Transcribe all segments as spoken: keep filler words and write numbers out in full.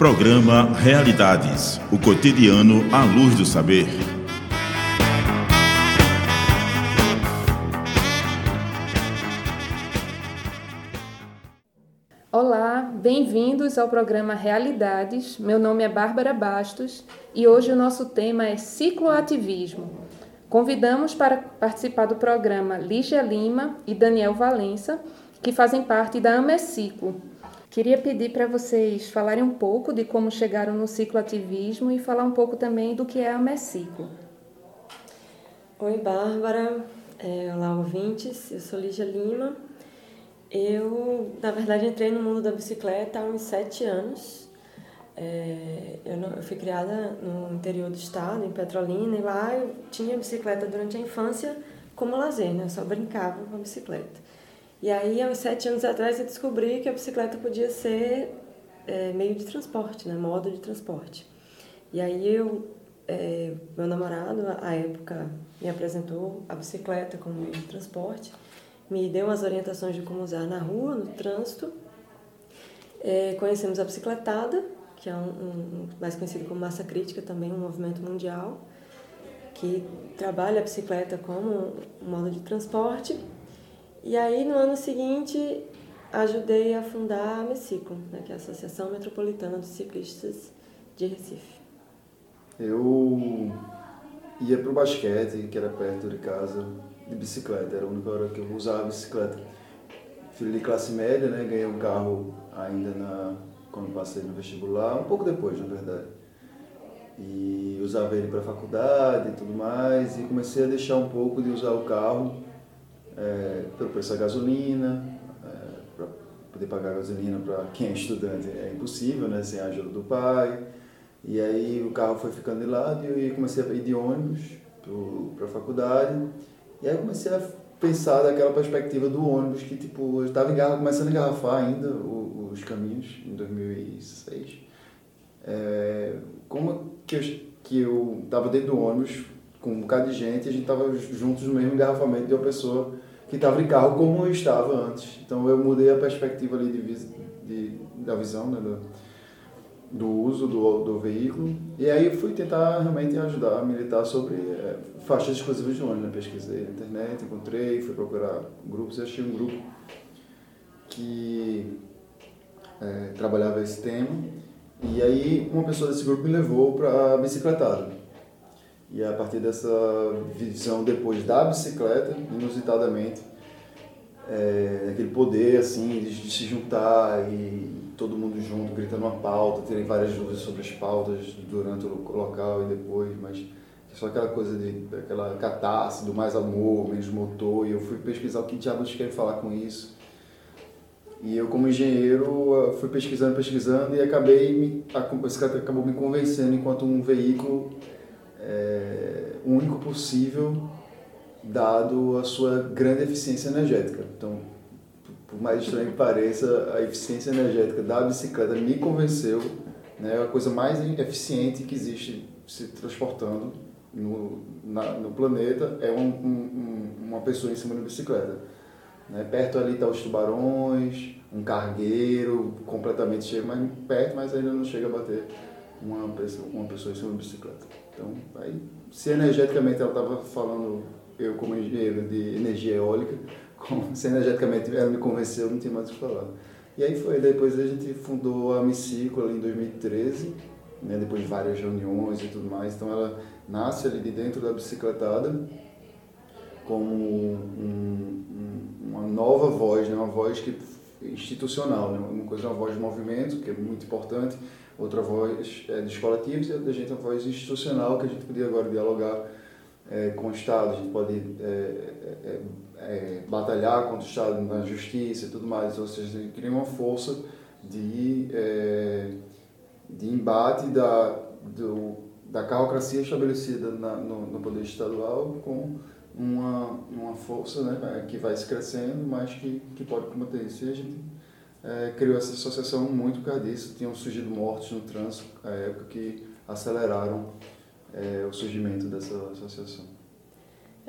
Programa Realidades, o cotidiano à luz do saber. Olá, bem-vindos ao programa Realidades. Meu nome é Bárbara Bastos e hoje o nosso tema é cicloativismo. Convidamos para participar do programa Lígia Lima e Daniel Valença, que fazem parte da AMECICLO. Queria pedir para vocês falarem um pouco de como chegaram no cicloativismo e falar um pouco também do que é a AMECICLO. Oi, Bárbara. É, olá, ouvintes. Eu sou Lígia Lima. Eu, na verdade, entrei no mundo da bicicleta há uns sete anos. É, eu, não, eu fui criada no interior do estado, em Petrolina, e lá eu tinha bicicleta durante a infância como lazer, né? Eu só brincava com a bicicleta. E aí, há uns sete anos atrás, eu descobri que a bicicleta podia ser é, meio de transporte, né? Modo de transporte. E aí, eu, é, meu namorado, à época, me apresentou a bicicleta como meio de transporte, me deu umas orientações de como usar na rua, no trânsito. É, conhecemos a Bicicletada, que é um, um, mais conhecido como Massa Crítica, também um movimento mundial, que trabalha a bicicleta como um modo de transporte. E aí, no ano seguinte, ajudei a fundar a MECICOM, né, que é a Associação Metropolitana dos Ciclistas de Recife. Eu ia para o basquete, que era perto de casa, de bicicleta. Era a única hora que eu usava a bicicleta. Filho de classe média, né, ganhei um carro ainda na, quando passei no vestibular, um pouco depois, na verdade. E usava ele para a faculdade e tudo mais, e comecei a deixar um pouco de usar o carro, É, pelo preço da gasolina, é, para poder pagar a gasolina para quem é estudante é impossível, né, sem a ajuda do pai. E aí o carro foi ficando de lado e eu comecei a ir de ônibus para a faculdade. E aí eu comecei a pensar daquela perspectiva do ônibus, que tipo, eu estava engarra, começando a engarrafar ainda os, os caminhos, em dois mil e seis. É, como que eu estava dentro do ônibus com um bocado de gente, a gente estava juntos no mesmo engarrafamento de uma pessoa que estava de carro como eu estava antes. Então eu mudei a perspectiva ali de, de, da visão, né, do, do uso do, do veículo. E aí eu fui tentar realmente ajudar a militar sobre é, faixas exclusivas de ônibus, né? Pesquisei na internet, encontrei, fui procurar grupos e achei um grupo que é, trabalhava esse tema. E aí uma pessoa desse grupo me levou para a Bicicletada. E a partir dessa visão depois da bicicleta, inusitadamente, é, aquele poder assim, de, de se juntar e todo mundo junto, gritando uma pauta, terem várias dúvidas sobre as pautas durante o local e depois, mas só aquela coisa de aquela catarse do mais amor, menos motor, e eu fui pesquisar o que diabos querem falar com isso. E eu, como engenheiro, fui pesquisando, pesquisando e acabei me, a bicicleta acabou me convencendo enquanto um veículo É, único possível, dado a sua grande eficiência energética. Então, por mais estranho que pareça, a eficiência energética da bicicleta me convenceu, né, a coisa mais eficiente que existe se transportando no, na, no planeta é um, um, uma pessoa em cima de uma bicicleta. Né, perto ali estão tá os tubarões, um cargueiro completamente cheio, mas perto, mas ainda não chega a bater uma pessoa, uma pessoa em cima de uma bicicleta. Então, aí, se energeticamente ela estava falando, eu como engenheiro de energia eólica, como, se energeticamente ela me convenceu, não tinha mais o que falar. E aí foi, depois a gente fundou a AMECICLO ali em dois mil e treze, né, depois de várias reuniões e tudo mais. Então ela nasce ali de dentro da Bicicletada como um, um, uma nova voz, né, uma voz que, institucional, né, uma coisa é uma voz de movimento, que é muito importante. Outra voz é dos coletivos e da gente é uma voz institucional que a gente podia agora dialogar é, com o Estado. A gente pode é, é, é, batalhar contra o Estado na justiça e tudo mais. Ou seja, a gente cria uma força de, é, de embate da, do, da carrocracia estabelecida na, no, no poder estadual com uma, uma força, né, que vai se crescendo, mas que, que pode combater isso. E a gente, É, criou essa associação muito por causa disso. Tinham surgido mortos no trânsito à época que aceleraram é, o surgimento dessa associação.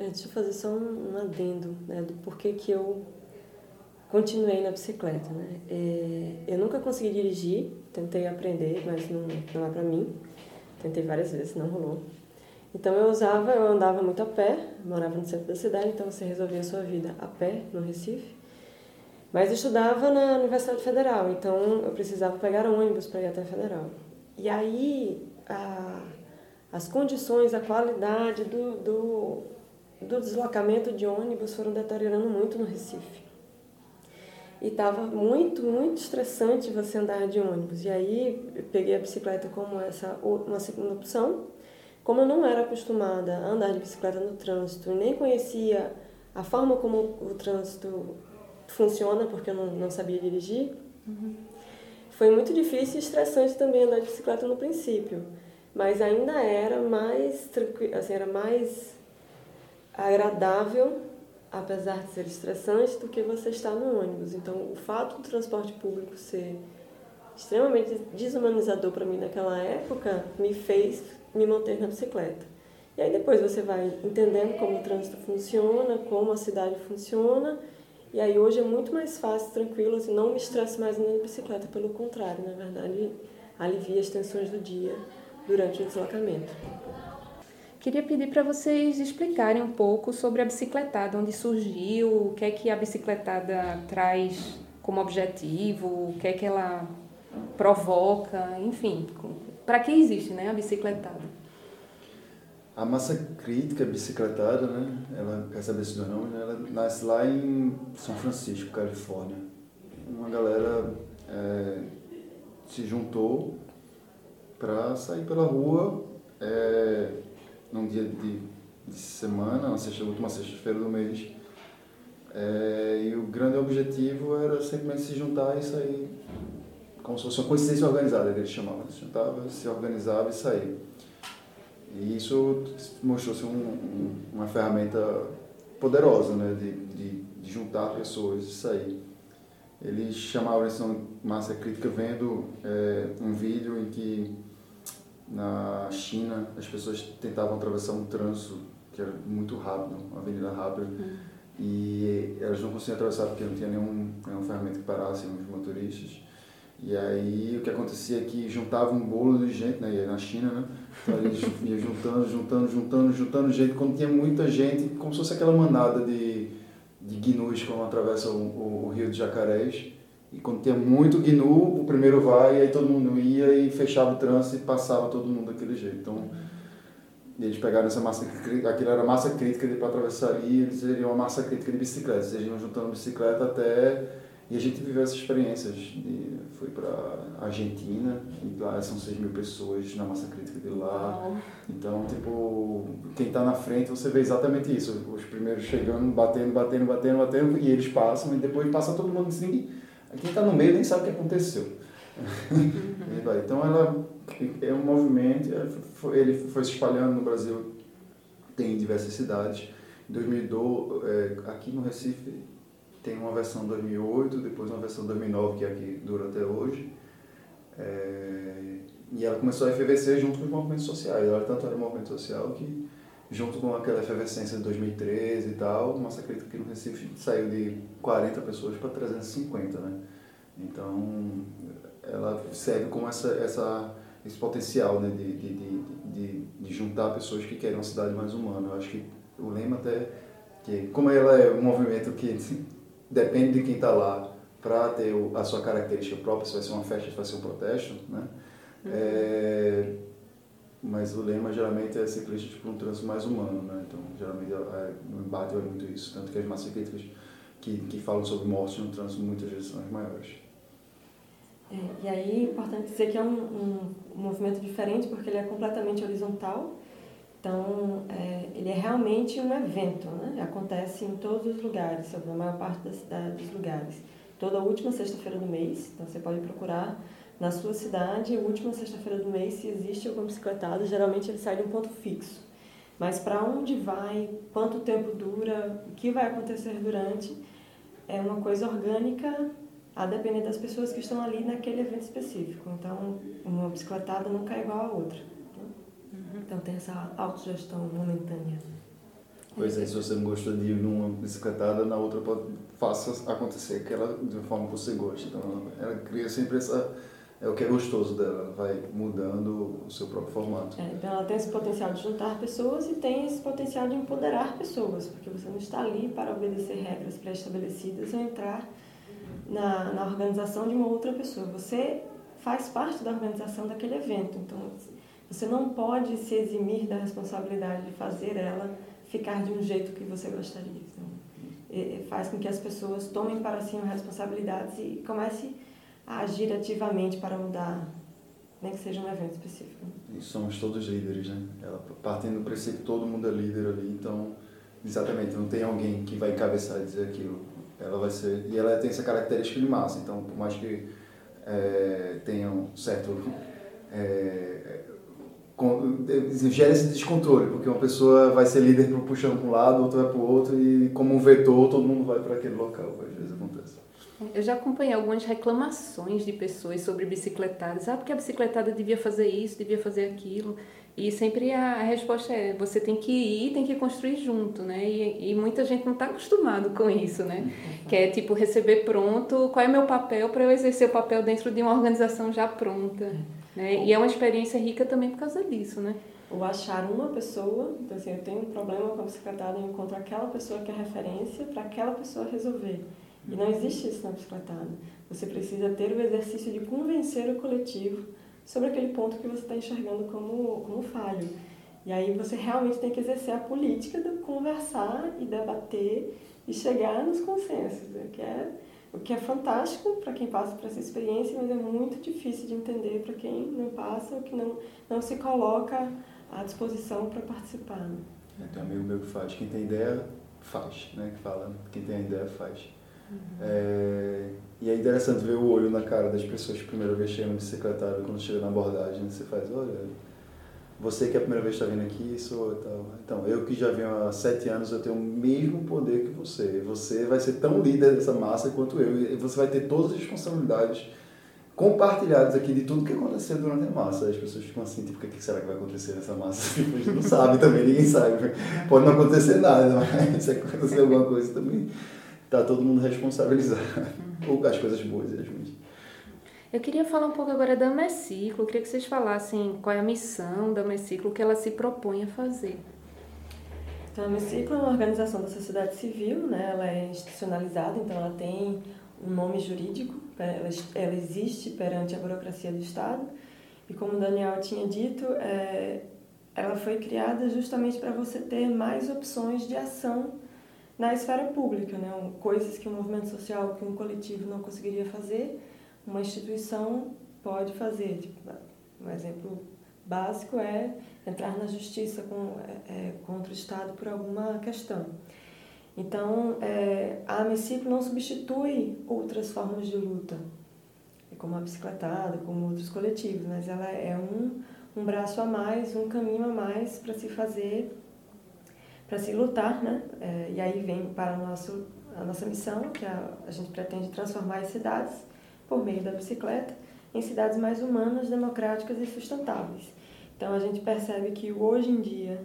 É, deixa eu fazer só um, um adendo, né, do porquê que eu continuei na bicicleta. Né? É, eu nunca consegui dirigir, tentei aprender, mas não, não é para mim. Tentei várias vezes, não rolou. Então eu usava, eu andava muito a pé, morava no centro da cidade, então você resolvia a sua vida a pé, no Recife. Mas eu estudava na Universidade Federal, então eu precisava pegar ônibus para ir até a Federal. E aí a, as condições, a qualidade do, do, do deslocamento de ônibus foram deteriorando muito no Recife. E estava muito, muito estressante você andar de ônibus. E aí eu peguei a bicicleta como essa, uma segunda opção. Como eu não era acostumada a andar de bicicleta no trânsito, nem conhecia a forma como o trânsito funciona, porque eu não, não sabia dirigir, uhum. Foi muito difícil e estressante também andar de bicicleta no princípio. Mas ainda era mais, tranqui... assim, era mais agradável, apesar de ser estressante, do que você estar no ônibus. Então, o fato do transporte público ser extremamente desumanizador para mim naquela época me fez me manter na bicicleta. E aí depois você vai entendendo como o trânsito funciona, como a cidade funciona, e aí hoje é muito mais fácil, tranquilo, assim, não me estresso mais andando de bicicleta, pelo contrário, na verdade, alivia as tensões do dia durante o deslocamento. Queria pedir para vocês explicarem um pouco sobre a bicicletada, onde surgiu, o que é que a bicicletada traz como objetivo, o que é que ela provoca, enfim... Para que existe, né, a bicicletada? A Massa Crítica bicicletada, né, ela recebe esses dois nomes, né, ela nasce lá em São Francisco, Califórnia. Uma galera é, se juntou para sair pela rua é, num dia de, de semana, na sexta, última sexta-feira do mês. É, e o grande objetivo era simplesmente se juntar e sair. Como se fosse uma coincidência organizada, eles chamavam, se juntava, se organizava e saía. E isso mostrou-se um, um, uma ferramenta poderosa, né, de, de, de juntar pessoas e sair. Eles chamavam esse nome Massa Crítica vendo é, um vídeo em que na China as pessoas tentavam atravessar um trânsito que era muito rápido, uma avenida rápida, uhum. E elas não conseguiam atravessar porque não tinha nenhum, nenhuma ferramenta que parasse, os motoristas. E aí o que acontecia é que juntava um bolo de gente, né, na China, né, então eles iam juntando, juntando, juntando, juntando gente, quando tinha muita gente, como se fosse aquela manada de, de gnus quando atravessa o, o, o rio de Jacarés, e quando tinha muito gnu, o primeiro vai, e aí todo mundo ia e fechava o trânsito e passava todo mundo daquele jeito. Então eles pegaram essa massa crítica, aquilo era massa crítica para atravessar ali, eles seriam uma massa crítica de bicicleta, eles iam juntando bicicleta até... E a gente viveu essas experiências, de, foi para a Argentina, e lá são seis mil pessoas na Massa Crítica de lá. Uau. Então, tipo, quem está na frente, você vê exatamente isso, os primeiros chegando, batendo, batendo, batendo, batendo, e eles passam, e depois passa todo mundo assim, quem está no meio nem sabe o que aconteceu. Uhum. Então, ela é um movimento, ele foi se espalhando no Brasil, tem em diversas cidades. Em dois mil e dois, aqui no Recife, tem uma versão dois mil e oito, depois uma versão dois mil e nove, que é a que dura até hoje. É... E ela começou a efervescer junto com os movimentos sociais. Ela tanto era um movimento social que, junto com aquela efervescência de dois mil e treze e tal, o Massa Crítica aqui no Recife saiu de quarenta pessoas para trezentos e cinquenta, né? Então, ela segue com essa, essa, esse potencial, né, de, de, de, de, de juntar pessoas que querem uma cidade mais humana. Eu acho que o lema até... que como ela é um movimento que... depende de quem está lá para ter o, a sua característica própria, se vai ser uma festa, se vai ser um protesto, né? Uhum. É, mas o lema geralmente é ciclistas por um trânsito mais humano, né? Então, geralmente é, no embate é muito isso, tanto que as massas críticas que, que falam sobre morte no trânsito muitas vezes são as maiores. É, e aí é importante dizer que é um, um, um movimento diferente porque ele é completamente horizontal, então é, ele é realmente um evento, né? Acontece em todos os lugares, na maior parte da cidade, dos lugares. Toda última sexta-feira do mês, então você pode procurar na sua cidade, última sexta-feira do mês, se existe alguma bicicletada, geralmente ele sai de um ponto fixo. Mas para onde vai, quanto tempo dura, o que vai acontecer durante, é uma coisa orgânica a depender das pessoas que estão ali naquele evento específico. Então uma bicicletada nunca é igual a outra. Então tem essa autogestão momentânea. Pois é, se você não gostou de ir numa bicicletada, na outra pode, faça acontecer aquela de uma forma que você gosta. Então ela, ela cria sempre essa, é o que é gostoso dela, vai mudando o seu próprio formato. É, então ela tem esse potencial de juntar pessoas e tem esse potencial de empoderar pessoas, porque você não está ali para obedecer regras pré-estabelecidas ou entrar na, na organização de uma outra pessoa. Você faz parte da organização daquele evento, então você não pode se eximir da responsabilidade de fazer ela ficar de um jeito que você gostaria. Então, faz com que as pessoas tomem para si responsabilidades e comecem a agir ativamente para mudar, nem que seja um evento específico. E somos todos líderes, né? Ela, partindo do princípio que todo mundo é líder ali, então, exatamente, não tem alguém que vai encabeçar e dizer aquilo. Ela vai ser, e ela tem essa característica de massa, então, por mais que é, tenha um certo... É, com, gera esse descontrole, porque uma pessoa vai ser líder puxando para um lado, outra vai para o outro, e como um vetor, todo mundo vai para aquele local, às vezes acontece. Eu já acompanhei algumas reclamações de pessoas sobre bicicletadas. Ah, porque a bicicletada devia fazer isso, devia fazer aquilo. E sempre a resposta é, você tem que ir, tem que construir junto, né? E, e muita gente não está acostumado com isso, né? Que é tipo, receber pronto, qual é meu papel para eu exercer o papel dentro de uma organização já pronta, né? E é uma experiência rica também por causa disso, né? Ou achar uma pessoa, então assim, eu tenho um problema com a bicicletada, eu encontro aquela pessoa que é referência para aquela pessoa resolver. E não existe isso na bicicletada. Você precisa ter o exercício de convencer o coletivo sobre aquele ponto que você está enxergando como, como falho. E aí você realmente tem que exercer a política de conversar e debater e chegar nos consensos, né? Que é, o que é fantástico para quem passa por essa experiência, mas é muito difícil de entender para quem não passa ou que não, não se coloca à disposição para participar. Né? É, tem um amigo meu que faz. Quem tem ideia, faz. Né? Que fala, quem tem a ideia, faz. É, e é interessante ver o olho na cara das pessoas que a primeira vez chegam de secretário, quando chega na abordagem, você faz, olha, você que é a primeira vez está vindo aqui, sou tal. Então, eu que já venho há sete anos, eu tenho o mesmo poder que você. Você vai ser tão líder dessa massa quanto eu, e você vai ter todas as responsabilidades compartilhadas aqui de tudo que aconteceu durante a massa. As pessoas ficam assim, tipo, o que será que vai acontecer nessa massa? A gente não sabe também, ninguém sabe. Pode não acontecer nada, mas se acontecer alguma coisa também... Está todo mundo responsabilizado, uhum. As coisas boas e as ruins. Eu queria falar um pouco agora da AMECICLO. Eu queria que vocês falassem qual é a missão da AMECICLO, o que ela se propõe a fazer. Então, a AMECICLO é uma organização da sociedade civil, né? Ela é institucionalizada, então ela tem um nome jurídico, ela existe perante a burocracia do Estado. E como o Daniel tinha dito, é... ela foi criada justamente para você ter mais opções de ação na esfera pública, né? Coisas que um movimento social, que um coletivo não conseguiria fazer, uma instituição pode fazer. Tipo, um exemplo básico é entrar na justiça com, é, contra o Estado por alguma questão. Então, é, a AMECICLO não substitui outras formas de luta, como a bicicletada, como outros coletivos, mas ela é um, um braço a mais, um caminho a mais para se fazer, para se lutar, né? É, e aí vem para o nosso, a nossa missão, que a, a gente pretende transformar as cidades, por meio da bicicleta, em cidades mais humanas, democráticas e sustentáveis. Então a gente percebe que hoje em dia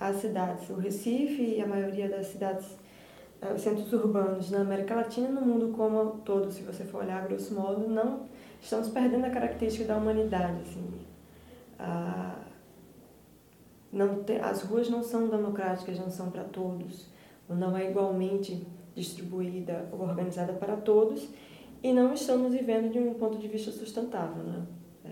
as cidades, o Recife e a maioria das cidades, os centros urbanos na América Latina, no mundo como todo, se você for olhar a grosso modo, não estamos perdendo a característica da humanidade, assim. A, Não te, as ruas não são democráticas, não são para todos, ou não é igualmente distribuída ou organizada para todos, e não estamos vivendo de um ponto de vista sustentável, né? É,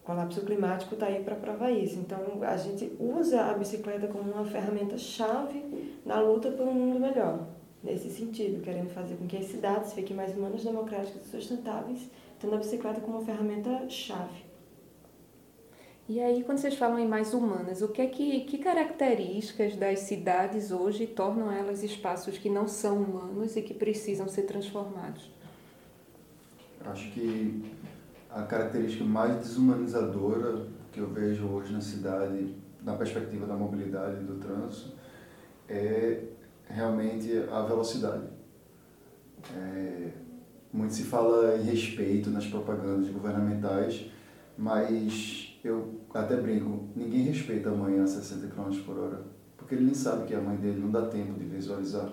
o colapso climático está aí para provar isso. Então, a gente usa a bicicleta como uma ferramenta-chave na luta por um mundo melhor, nesse sentido, querendo fazer com que as cidades fiquem mais humanas, democráticas e sustentáveis, tendo a bicicleta como uma ferramenta-chave. E aí, quando vocês falam em mais humanas, o que é que, que características das cidades hoje tornam elas espaços que não são humanos e que precisam ser transformados? Acho que a característica mais desumanizadora que eu vejo hoje na cidade, na perspectiva da mobilidade e do trânsito, é realmente a velocidade. É, muito se fala em respeito nas propagandas governamentais, mas... Eu até brinco, ninguém respeita a mãe a sessenta quilômetros por hora, porque ele nem sabe que é a mãe dele, não dá tempo de visualizar.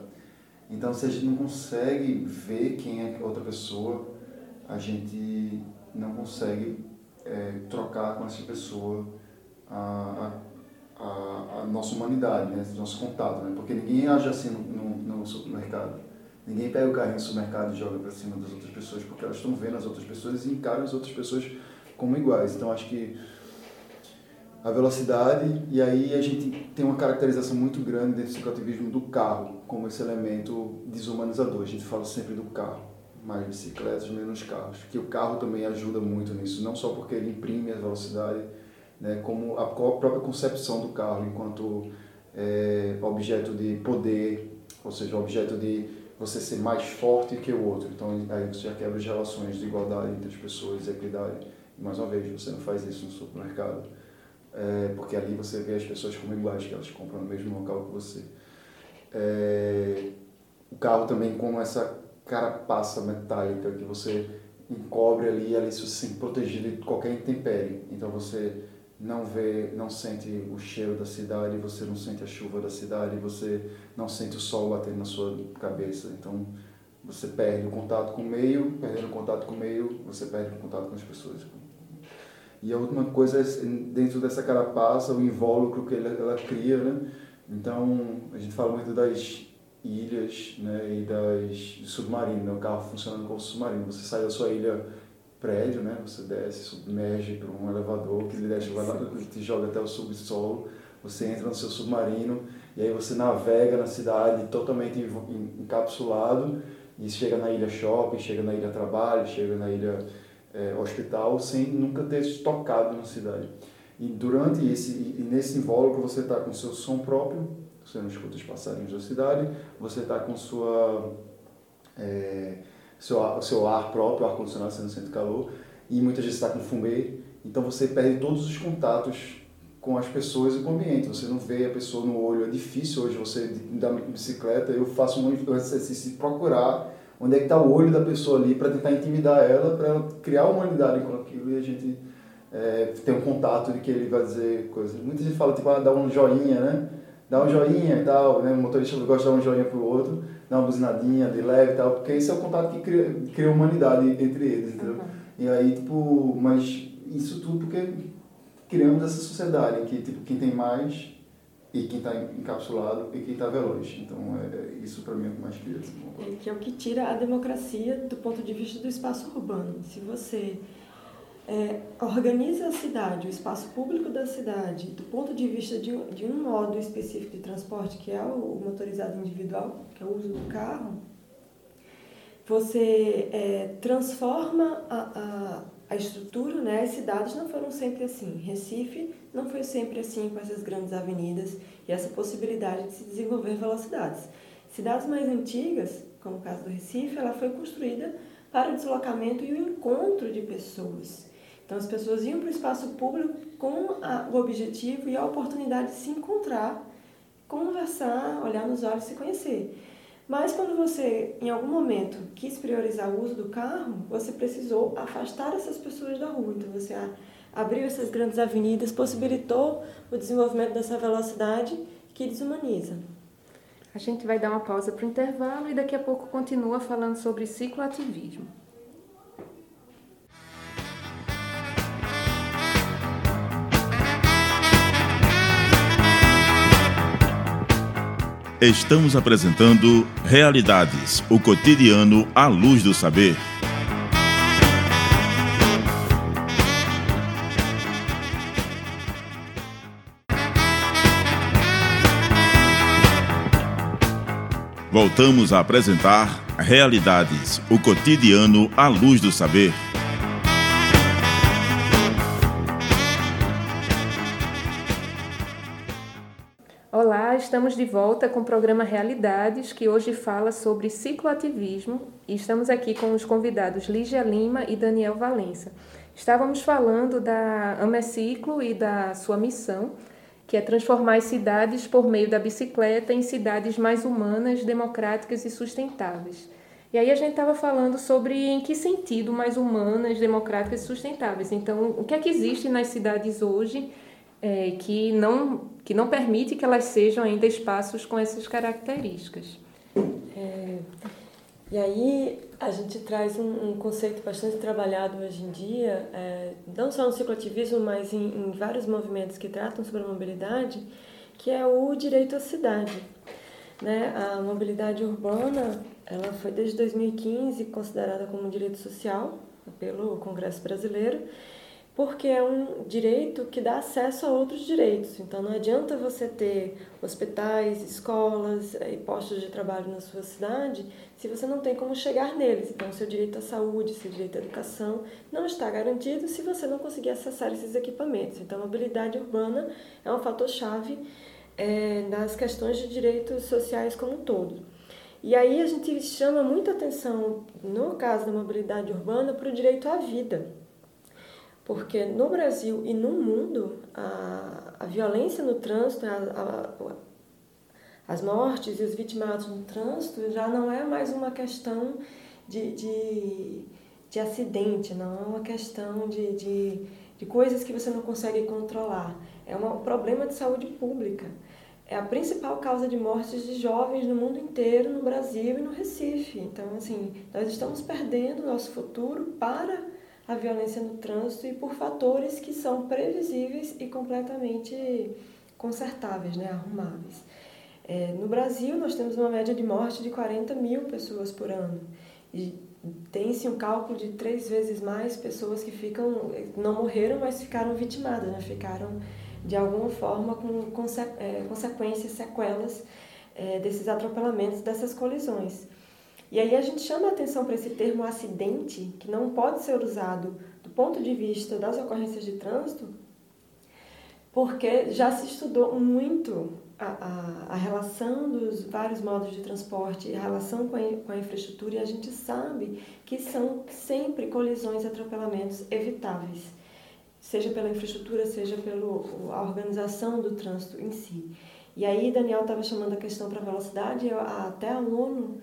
Então, se a gente não consegue ver quem é outra pessoa, a gente não consegue é, trocar com essa pessoa a, a, a nossa humanidade, né? Nosso contato, né? Porque ninguém age assim no, no, no supermercado. Ninguém pega o carrinho no supermercado e joga para cima das outras pessoas, porque elas estão vendo as outras pessoas e encaram as outras pessoas como iguais. Então, acho que a velocidade, e aí a gente tem uma caracterização muito grande dentro do cicloativismo do carro, como esse elemento desumanizador. A gente fala sempre do carro, mais bicicletas, menos carros, que o carro também ajuda muito nisso, não só porque ele imprime a velocidade, né, como a própria concepção do carro enquanto é, objeto de poder, ou seja, objeto de você ser mais forte que o outro. Então aí você já quebra as relações de igualdade entre as pessoas, equidade. E mais uma vez, você não faz isso no supermercado, é, porque ali você vê as pessoas como iguais, que elas compram no mesmo local que você. É, o carro também como essa carapaça metálica que você encobre ali, e ali se você se protege de qualquer intempérie. Então você não vê, não sente o cheiro da cidade, você não sente a chuva da cidade, você não sente o sol batendo na sua cabeça. Então, você perde o contato com o meio, perdendo o contato com o meio, você perde o contato com as pessoas. E a última coisa é, dentro dessa carapaça, o invólucro que ela cria, né? Então, a gente fala muito das ilhas, né, e das, do submarino, né? O carro funcionando como submarino. Você sai da sua ilha prédio, né? Você desce, submerge por um elevador que deixa, vai lá, te joga até o subsolo, você entra no seu submarino e aí você navega na cidade totalmente encapsulado e chega na ilha shopping, chega na ilha trabalho, chega na ilha é, hospital, sem nunca ter tocado na cidade. E durante esse, e nesse invólucro você está com seu som próprio, você não escuta os passarinhos da cidade, você está com sua... É, seu ar, seu ar próprio, ar-condicionado, você não sente calor, e muitas vezes está com fumê, então você perde todos os contatos com as pessoas e com o ambiente, você não vê a pessoa no olho, é difícil hoje você dar bicicleta, eu faço um exercício de procurar onde é que está o olho da pessoa ali, para tentar intimidar ela, para ela criar uma humanidade com aquilo, e a gente é, tem um contato de que ele vai dizer coisas. Muita gente fala, tipo, ah, dá um joinha, né? Dá um joinha e tal, né? O motorista gosta de dar um joinha pro outro, dar uma buzinadinha de leve e tal, porque esse é o contato que cria, cria humanidade entre eles, entendeu? Uhum. E aí, tipo, mas isso tudo porque criamos essa sociedade em que, tipo, quem tem mais e quem tá encapsulado e quem tá veloz. Então, é, isso pra mim é o que mais cria. Assim, que é o que tira a democracia do ponto de vista do espaço urbano. Se você... É, organiza a cidade, o espaço público da cidade, do ponto de vista de, de um modo específico de transporte, que é o, o motorizado individual, que é o uso do carro, você é, transforma a, a, a estrutura, né? As cidades não foram sempre assim, Recife não foi sempre assim, com essas grandes avenidas e essa possibilidade de se desenvolver velocidades. Cidades mais antigas, como o caso do Recife, ela foi construída para o deslocamento e o encontro de pessoas. Então, as pessoas iam para o espaço público com a, o objetivo e a oportunidade de se encontrar, conversar, olhar nos olhos e se conhecer. Mas quando você, em algum momento, quis priorizar o uso do carro, você precisou afastar essas pessoas da rua. Então, você abriu essas grandes avenidas, possibilitou o desenvolvimento dessa velocidade que desumaniza. A gente vai dar uma pausa para o intervalo e daqui a pouco continua falando sobre cicloativismo. Estamos apresentando Realidades, o cotidiano à luz do saber. Voltamos a apresentar Realidades, o cotidiano à luz do saber. Olá, estamos de volta com o programa Realidades, que hoje fala sobre cicloativismo. E estamos aqui com os convidados Lígia Lima e Daniel Valença. Estávamos falando da AMECICLO e da sua missão, que é transformar as cidades por meio da bicicleta em cidades mais humanas, democráticas e sustentáveis. E aí a gente estava falando sobre em que sentido mais humanas, democráticas e sustentáveis. Então, o que é que existe nas cidades hoje é, que, não, que não permite que elas sejam ainda espaços com essas características? É... E aí a gente traz um, um conceito bastante trabalhado hoje em dia, é, não só no cicloativismo, mas em, em vários movimentos que tratam sobre a mobilidade, que é o direito à cidade. Né? A mobilidade urbana, ela foi desde dois mil e quinze considerada como um direito social pelo Congresso Brasileiro, porque é um direito que dá acesso a outros direitos. Então, não adianta você ter hospitais, escolas e postos de trabalho na sua cidade se você não tem como chegar neles. Então, seu direito à saúde, seu direito à educação não está garantido se você não conseguir acessar esses equipamentos. Então, a mobilidade urbana é um fator-chave é, nas questões de direitos sociais como um todo. E aí, a gente chama muita atenção, no caso da mobilidade urbana, para o direito à vida. Porque no Brasil e no mundo, a, a violência no trânsito, a, a, a, as mortes e os vitimados no trânsito já não é mais uma questão de, de, de acidente, não é uma questão de, de, de coisas que você não consegue controlar. É uma, um problema de saúde pública. É a principal causa de mortes de jovens no mundo inteiro, no Brasil e no Recife. Então, assim, nós estamos perdendo o nosso futuro para a violência no trânsito e por fatores que são previsíveis e completamente consertáveis, né, arrumáveis. É, no Brasil, nós temos uma média de morte de quarenta mil pessoas por ano. E tem-se um cálculo de três vezes mais pessoas que ficam, não morreram, mas ficaram vitimadas, né, ficaram de alguma forma com conse- é, consequências, sequelas é, desses atropelamentos, dessas colisões. E aí a gente chama a atenção para esse termo acidente, que não pode ser usado do ponto de vista das ocorrências de trânsito, porque já se estudou muito a, a, a relação dos vários modos de transporte, a relação com a, com a infraestrutura, e a gente sabe que são sempre colisões e atropelamentos evitáveis, seja pela infraestrutura, seja pela organização do trânsito em si. E aí Daniel estava chamando a questão para a velocidade, eu, até aluno,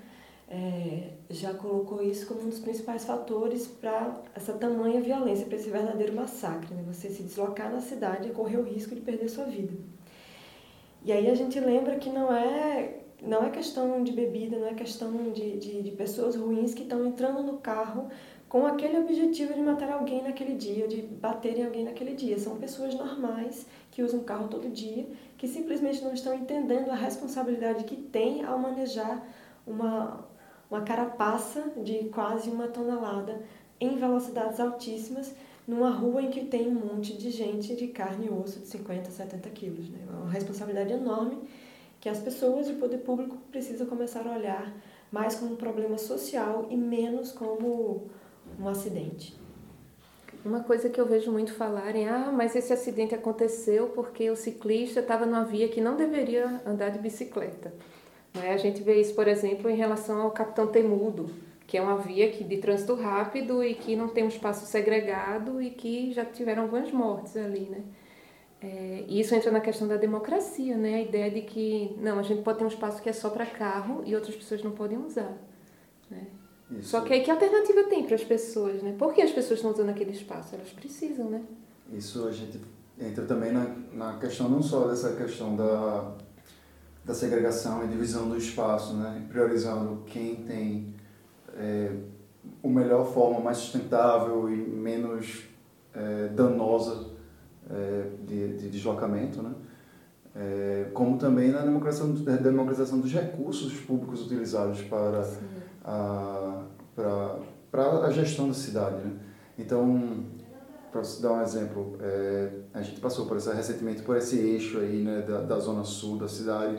É, já colocou isso como um dos principais fatores para essa tamanha violência, para esse verdadeiro massacre, né? Você se deslocar na cidade e correr o risco de perder sua vida. E aí a gente lembra que não é, não é questão de bebida, não é questão de, de, de pessoas ruins que estão entrando no carro com aquele objetivo de matar alguém naquele dia, de baterem alguém naquele dia. São pessoas normais que usam o carro todo dia, que simplesmente não estão entendendo a responsabilidade que tem ao manejar uma... uma carapaça de quase uma tonelada em velocidades altíssimas numa rua em que tem um monte de gente de carne e osso de cinquenta, setenta quilos. Né? É uma responsabilidade enorme que as pessoas e o poder público precisam começar a olhar mais como um problema social e menos como um acidente. Uma coisa que eu vejo muito falarem, ah, mas esse acidente aconteceu porque o ciclista estava numa via que não deveria andar de bicicleta. A gente vê isso, por exemplo, em relação ao Capitão Temudo, que é uma via que, de trânsito rápido e que não tem um espaço segregado e que já tiveram algumas mortes ali. Né? É, e isso entra na questão da democracia, né? A ideia de que não, a gente pode ter um espaço que é só para carro e outras pessoas não podem usar. Né? Só que aí que alternativa tem para as pessoas? Né? Por que as pessoas estão usando aquele espaço? Elas precisam, né? Isso a gente entra também na, na questão, não só dessa questão da... da segregação e divisão do espaço, né? Priorizando quem tem é, a melhor forma, mais sustentável e menos é, danosa é, de, de deslocamento, né? É, como também na democratização, democratização dos recursos públicos utilizados para a, para, para a gestão da cidade, né? Então, para você dar um exemplo, é, a gente passou por essa, recentemente por esse eixo aí, né, da, da Zona Sul da cidade,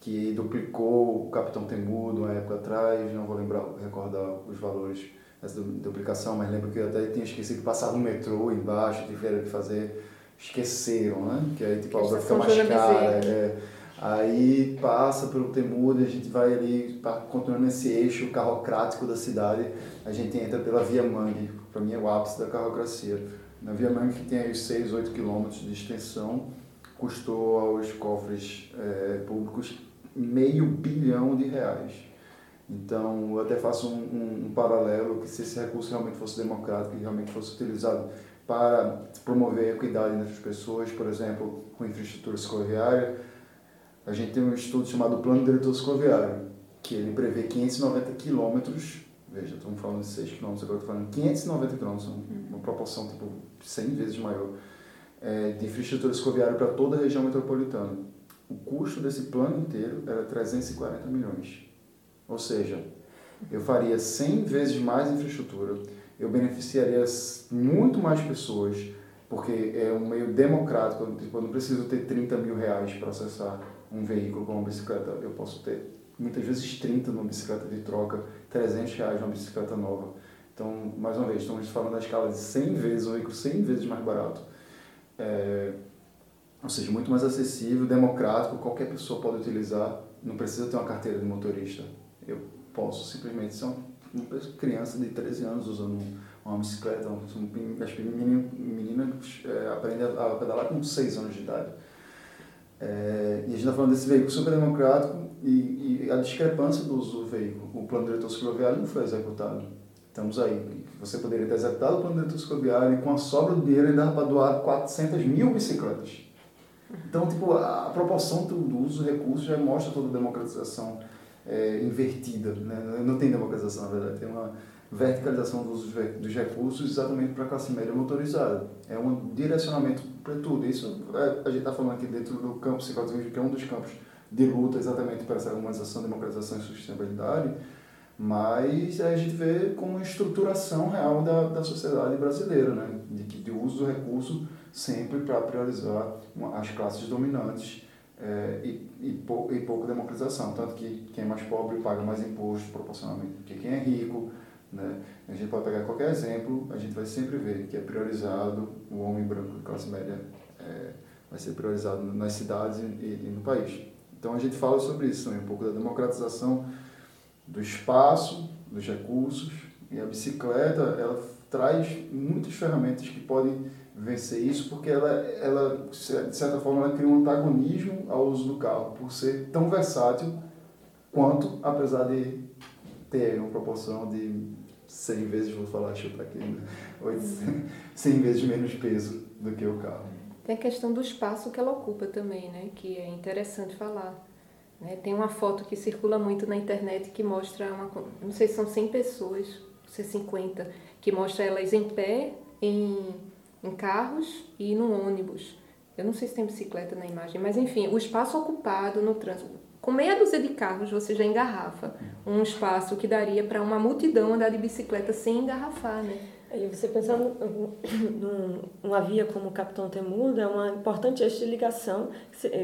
que duplicou o Capitão Temudo uma época atrás, não vou lembrar, recordar os valores dessa duplicação, mas lembro que eu até tinha esquecido que passava um metrô embaixo, tiveram que fazer, esqueceram, né? Que aí tipo, a obra fica mais cara. É, aí passa pelo Temudo e a gente vai ali, continuando esse eixo carrocrático da cidade, a gente entra pela Via Mangue, para mim é o ápice da carrocracia. Na Via Mangue, que tem aí seis, oito quilômetros de extensão, custou aos cofres é, públicos meio bilhão de reais. Então, eu até faço um, um, um paralelo que se esse recurso realmente fosse democrático e realmente fosse utilizado para promover a equidade entre as pessoas, por exemplo, com infraestrutura cicloviária, a gente tem um estudo chamado Plano Diretor Cicloviário, que ele prevê quinhentos e noventa quilômetros, veja, estamos falando de seis quilômetros, agora estou falando de quinhentos e noventa quilômetros, uma proporção tipo cem vezes maior, é, de infraestrutura cicloviária para toda a região metropolitana. O custo desse plano inteiro era trezentos e quarenta milhões. Ou seja, eu faria cem vezes mais infraestrutura, eu beneficiaria muito mais pessoas, porque é um meio democrático, tipo, eu não preciso ter trinta mil reais para acessar um veículo com uma bicicleta, eu posso ter muitas vezes trinta numa bicicleta de troca, trezentos reais numa bicicleta nova. Então, mais uma vez, estamos falando da escala de cem vezes, um veículo cem vezes mais barato. É, ou seja, muito mais acessível, democrático, qualquer pessoa pode utilizar, não precisa ter uma carteira de motorista. Eu posso simplesmente ser uma criança de treze anos usando uma bicicleta, as meninas é, aprendem a pedalar com seis anos de idade. É, e a gente está falando desse veículo super democrático e, e a discrepância do uso do veículo. O plano diretor cicloviário não foi executado. Estamos aí. Você poderia ter executado o plano diretor cicloviário e com a sobra do dinheiro ainda dava para doar quatrocentas mil bicicletas. Então, tipo, a proporção do uso do recurso já mostra toda a democratização é, invertida. Né? Não tem democratização, na verdade. Tem uma verticalização do uso dos recursos exatamente para a classe média motorizada. É um direcionamento para tudo. Isso a gente está falando aqui dentro do campo cicloturismo, que é um dos campos de luta exatamente para essa humanização, democratização e sustentabilidade, mas a gente vê como uma estruturação real da, da sociedade brasileira, né? de, de uso do recurso sempre para priorizar uma, as classes dominantes é, e, e, pou, e pouca democratização. Tanto que quem é mais pobre paga mais imposto proporcionalmente do que quem é rico. Né? A gente pode pegar qualquer exemplo, a gente vai sempre ver que é priorizado o homem branco de classe média, é, vai ser priorizado nas cidades e, e no país. Então a gente fala sobre isso também, um pouco da democratização do espaço, dos recursos, e a bicicleta ela traz muitas ferramentas que podem vencer isso, porque ela, ela de certa forma ela cria um antagonismo ao uso do carro, por ser tão versátil quanto, apesar de ter uma proporção de cem vezes, vou falar, chuta aqui, né? cem vezes menos peso do que o carro. Tem a questão do espaço que ela ocupa também, né? Que é interessante falar. Né? Tem uma foto que circula muito na internet que mostra, uma, não sei se são cem pessoas, não sei se cinquenta, que mostra elas em pé, em, em carros e no ônibus. Eu não sei se tem bicicleta na imagem, mas enfim, o espaço ocupado no trânsito. Com meia dúzia de carros, você já engarrafa um espaço que daria para uma multidão andar de bicicleta sem engarrafar, né? E você pensando numa via como o Capitão Temudo, é uma importante eixo de ligação.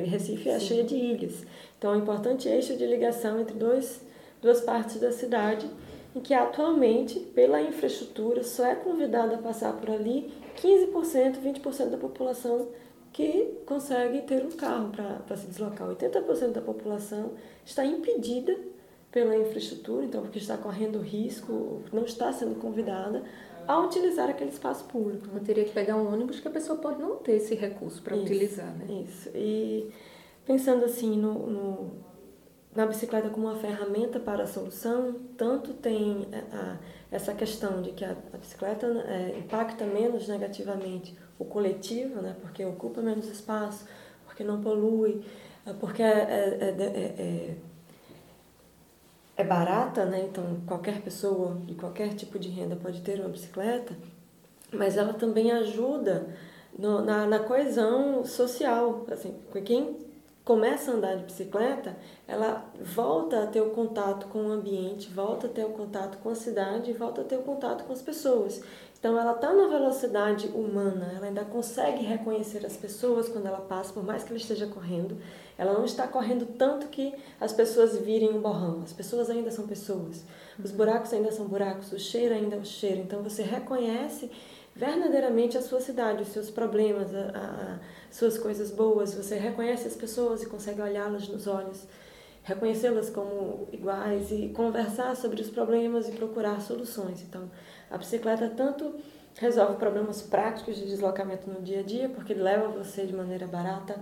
Recife é Sim. cheia de ilhas. Então, é um importante eixo de ligação entre dois, duas partes da cidade, em que atualmente, pela infraestrutura, só é convidada a passar por ali quinze por cento, vinte por cento da população que consegue ter um carro para se deslocar. oitenta por cento da população está impedida pela infraestrutura, então porque está correndo risco, não está sendo convidada a utilizar aquele espaço público. Eu teria que pegar um ônibus que a pessoa pode não ter esse recurso para utilizar, né? Isso, e pensando assim no, no, na bicicleta como uma ferramenta para a solução, tanto tem a, a, essa questão de que a, a bicicleta é, impacta menos negativamente o coletivo, né, porque ocupa menos espaço, porque não polui, porque é, é, é, é, é barata, né, então qualquer pessoa de qualquer tipo de renda pode ter uma bicicleta, mas ela também ajuda no, na, na coesão social, assim, porque quem começa a andar de bicicleta, ela volta a ter o contato com o ambiente, volta a ter o contato com a cidade, volta a ter o contato com as pessoas. Então ela está na velocidade humana, ela ainda consegue reconhecer as pessoas quando ela passa, por mais que ela esteja correndo. Ela não está correndo tanto que as pessoas virem um borrão, as pessoas ainda são pessoas, os buracos ainda são buracos, o cheiro ainda é o cheiro. Então você reconhece verdadeiramente a sua cidade, os seus problemas, as suas coisas boas, você reconhece as pessoas e consegue olhá-las nos olhos, reconhecê-las como iguais e conversar sobre os problemas e procurar soluções. Então, a bicicleta tanto resolve problemas práticos de deslocamento no dia a dia, porque leva você de maneira barata,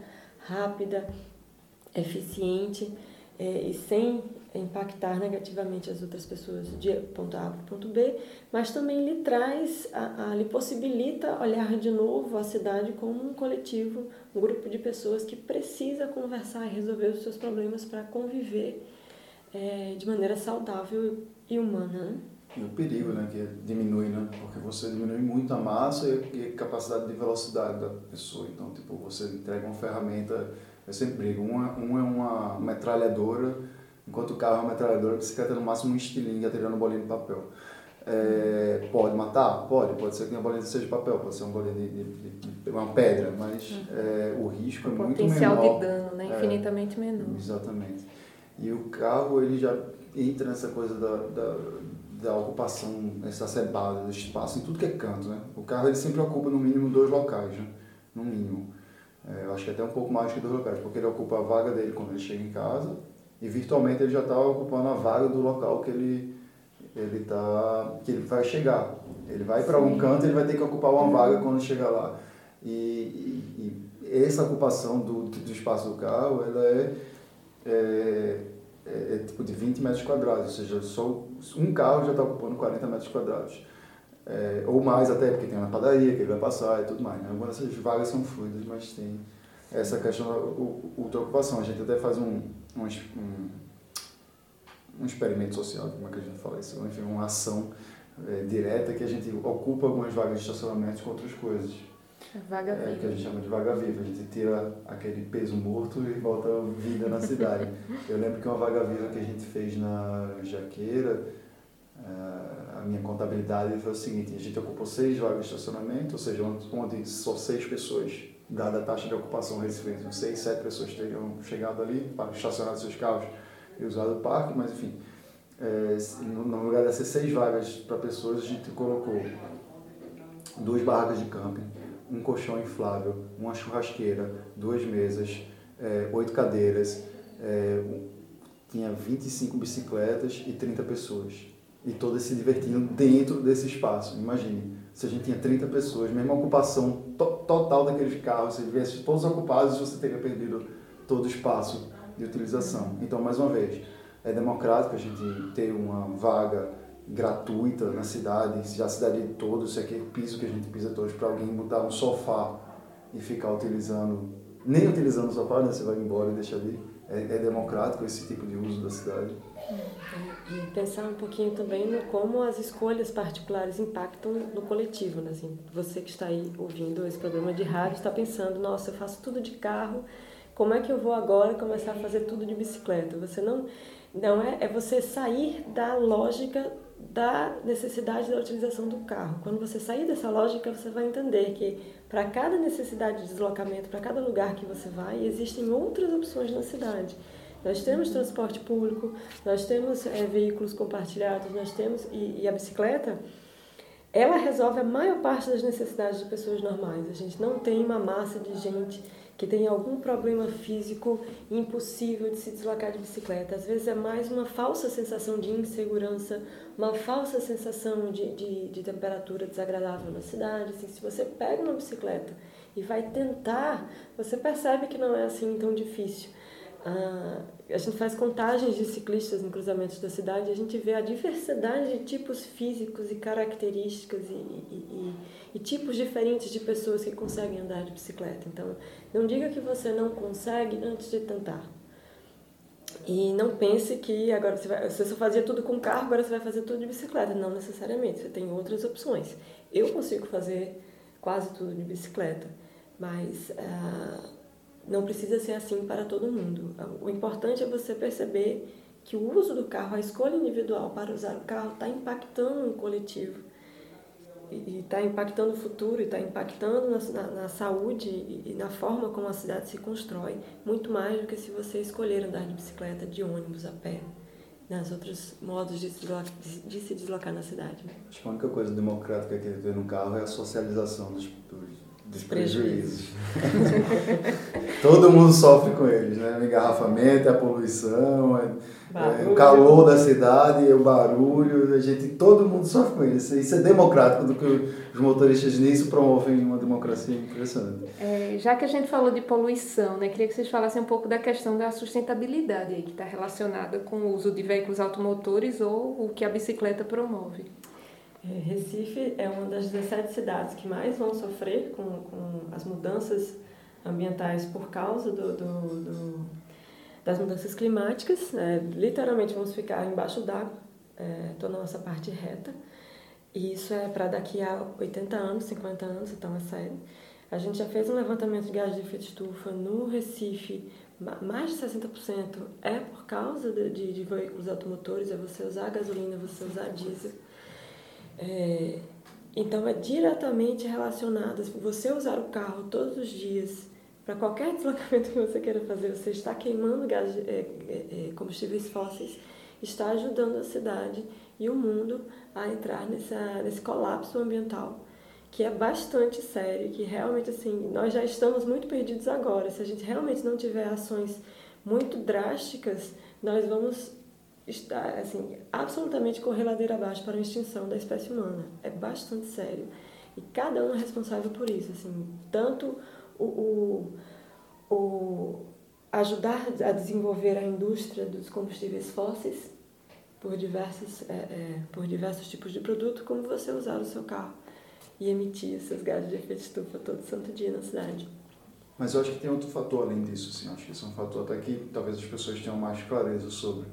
rápida, eficiente é, e sem impactar negativamente as outras pessoas de ponto A para ponto B, mas também lhe traz, a, a, lhe possibilita olhar de novo a cidade como um coletivo, um grupo de pessoas que precisa conversar e resolver os seus problemas para conviver é, de maneira saudável e humana, né? E o perigo, né, que diminui, né? Porque você diminui muito a massa e a capacidade de velocidade da pessoa. Então, tipo, você entrega uma ferramenta, eu sempre brigo, uma, uma é uma metralhadora, enquanto o carro é uma metralhadora, a bicicleta é no máximo um estilingue atirando bolinha de papel. É, pode matar? Pode. Pode ser que uma bolinha seja de papel, pode ser uma bolinha de, de, de, de uma pedra, mas uhum. é, o risco o é muito menor. Potencial de dano, né? Infinitamente é, menor. Exatamente. E o carro, ele já entra nessa coisa da... da da ocupação exacerbada do espaço em tudo que é canto, né? O carro ele sempre ocupa no mínimo dois locais, né? No mínimo. É, eu acho que até um pouco mais que dois locais, porque ele ocupa a vaga dele quando ele chega em casa e virtualmente ele já está ocupando a vaga do local que ele, ele, tá, que ele vai chegar. Ele vai para um canto e ele vai ter que ocupar uma vaga quando chegar lá. E, e, e essa ocupação do, do espaço do carro, ela é... é É, é tipo de vinte metros quadrados, ou seja, só um carro já está ocupando quarenta metros quadrados. É, ou mais até, porque tem uma padaria que ele vai passar e tudo mais. Né? Algumas dessas vagas são fluidas, mas tem essa questão da ultraocupação. A gente até faz um, um, um, um experimento social, como é que a gente fala isso? Enfim, uma ação é, direta que a gente ocupa algumas vagas de estacionamento com outras coisas. Vaga viva. É o que a gente chama de vaga viva. A gente tira aquele peso morto e volta vida na cidade. Eu lembro que uma vaga viva que a gente fez na Jaqueira, a minha contabilidade foi o seguinte: a gente ocupou seis vagas de estacionamento, ou seja, onde só seis pessoas, dada a taxa de ocupação recifense, seis, sete pessoas teriam chegado ali para estacionar seus carros e usado o parque, mas enfim, é, no lugar dessas seis vagas para pessoas, a gente colocou duas barracas de camping, um colchão inflável, uma churrasqueira, duas mesas, é, oito cadeiras, é, um, tinha vinte e cinco bicicletas e trinta pessoas. E todas se divertindo dentro desse espaço. Imagine, se a gente tinha trinta pessoas, mesma ocupação to- total daqueles carros, se tivesse todos ocupados, você teria perdido todo o espaço de utilização. Então, mais uma vez, é democrático a gente ter uma vaga gratuita na cidade, se a cidade de todos, se aquele piso que a gente pisa todos, para alguém botar um sofá e ficar utilizando, nem utilizando o sofá, né? Você vai embora e deixa ali. É, é democrático esse tipo de uso da cidade. E pensar um pouquinho também no como as escolhas particulares impactam no coletivo, né? Assim, você que está aí ouvindo esse programa de rádio está pensando, nossa, eu faço tudo de carro, como é que eu vou agora começar a fazer tudo de bicicleta? Você não, não é, é você sair da lógica da necessidade da utilização do carro. Quando você sair dessa lógica, você vai entender que para cada necessidade de deslocamento, para cada lugar que você vai, existem outras opções na cidade. Nós temos transporte público, nós temos é, veículos compartilhados, nós temos e, e a bicicleta, ela resolve a maior parte das necessidades de pessoas normais. A gente não tem uma massa de gente que tem algum problema físico impossível de se deslocar de bicicleta. Às vezes é mais uma falsa sensação de insegurança, uma falsa sensação de, de, de temperatura desagradável na cidade. Assim, se você pega uma bicicleta e vai tentar, você percebe que não é assim tão difícil. Ah, a gente faz contagens de ciclistas em cruzamentos da cidade e a gente vê a diversidade de tipos físicos e características e, e, e, e tipos diferentes de pessoas que conseguem andar de bicicleta. Então, não diga que você não consegue antes de tentar. E não pense que agora você, vai, você só fazia tudo com carro, agora você vai fazer tudo de bicicleta. Não necessariamente, você tem outras opções. Eu consigo fazer quase tudo de bicicleta, mas... Ah, não precisa ser assim para todo mundo. O importante é você perceber que o uso do carro, a escolha individual para usar o carro, está impactando o coletivo. E está impactando o futuro, e está impactando na, na, na saúde e na forma como a cidade se constrói, muito mais do que se você escolher andar de bicicleta, de ônibus, a pé, nas outros modos de se deslocar, de, de se deslocar na cidade. Né? Acho que a única coisa democrática que ele tem no carro é a socialização dos dos prejuízos. Todo mundo sofre com eles, né? O engarrafamento, a poluição, é, o calor da cidade, o barulho, a gente, todo mundo sofre com eles. Isso é democrático, do que os motoristas nisso promovem uma democracia impressionante. É, já que a gente falou de poluição, né, queria que vocês falassem um pouco da questão da sustentabilidade aí, que está relacionada com o uso de veículos automotores ou o que a bicicleta promove. Recife é uma das dezessete cidades que mais vão sofrer com, com as mudanças ambientais por causa do, do, do, das mudanças climáticas, é, literalmente vamos ficar embaixo d'água, é, toda a nossa parte reta, e isso é para daqui a oitenta anos, cinquenta anos, então é sério. A gente já fez um levantamento de gás de efeito estufa no Recife, mais de sessenta por cento é por causa de, de, de veículos automotores, é você usar gasolina, você usar diesel. É, então é diretamente relacionado, você usar o carro todos os dias, para qualquer deslocamento que você queira fazer, você está queimando gás, é, é, combustíveis fósseis, está ajudando a cidade e o mundo a entrar nessa, nesse colapso ambiental, que é bastante sério, que realmente, assim, nós já estamos muito perdidos agora. Se a gente realmente não tiver ações muito drásticas, nós vamos estar, assim, absolutamente correr ladeira abaixo para a extinção da espécie humana. É bastante sério. E cada um é responsável por isso, assim, tanto... O, o, o ajudar a desenvolver a indústria dos combustíveis fósseis por diversos, é, é, por diversos tipos de produto, como você usar o seu carro e emitir esses gases de efeito estufa todo santo dia na cidade. Mas eu acho que tem outro fator além disso, sim. Acho que esse é um fator até que talvez as pessoas tenham mais clareza sobre.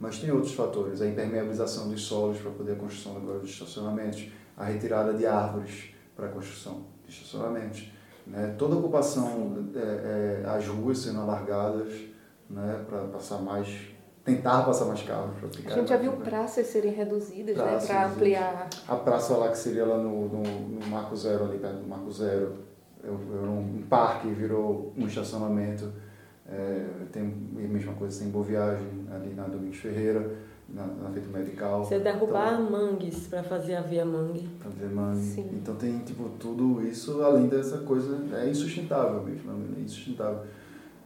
Mas tem outros fatores, a impermeabilização dos solos para poder a construção agora dos estacionamentos, a retirada de árvores para a construção de estacionamentos. Né, toda a ocupação, é, é, as ruas sendo alargadas, né, para passar mais, tentar passar mais carros. Pra ficar, a gente já viu pra... praças serem reduzidas, praças, né, para ampliar. A praça lá que seria lá no, no, no Marco Zero, ali perto do Marco Zero, era um parque, virou um estacionamento. É, tem a mesma coisa, tem Boa Viagem, ali na Domingos Ferreira, na, na Feito Medical. Você derrubar então, mangues para fazer a Via Mangue. Pra Via Mangue. Sim. Então tem tipo, tudo isso, além dessa coisa, é insustentável mesmo, é insustentável.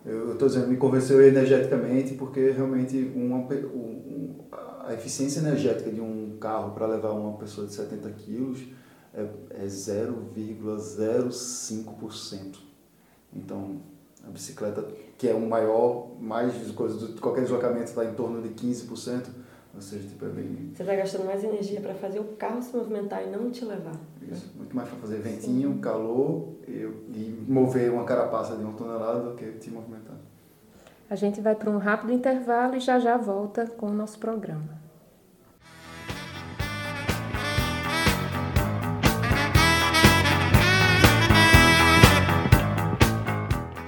Eu estou dizendo, me convenceu energeticamente, porque realmente uma, um, a eficiência energética de um carro para levar uma pessoa de setenta quilos é, é zero vírgula zero cinco por cento. Então, a bicicleta, que é o maior, mais coisa, qualquer deslocamento está em torno de quinze por cento. Ou seja, tipo, é bem... Você está gastando mais energia para fazer o carro se movimentar e não te levar. Isso, muito mais para fazer ventinho, sim, calor e, e mover uma carapaça de uma tonelada do que te movimentar. A gente vai para um rápido intervalo e já já volta com o nosso programa.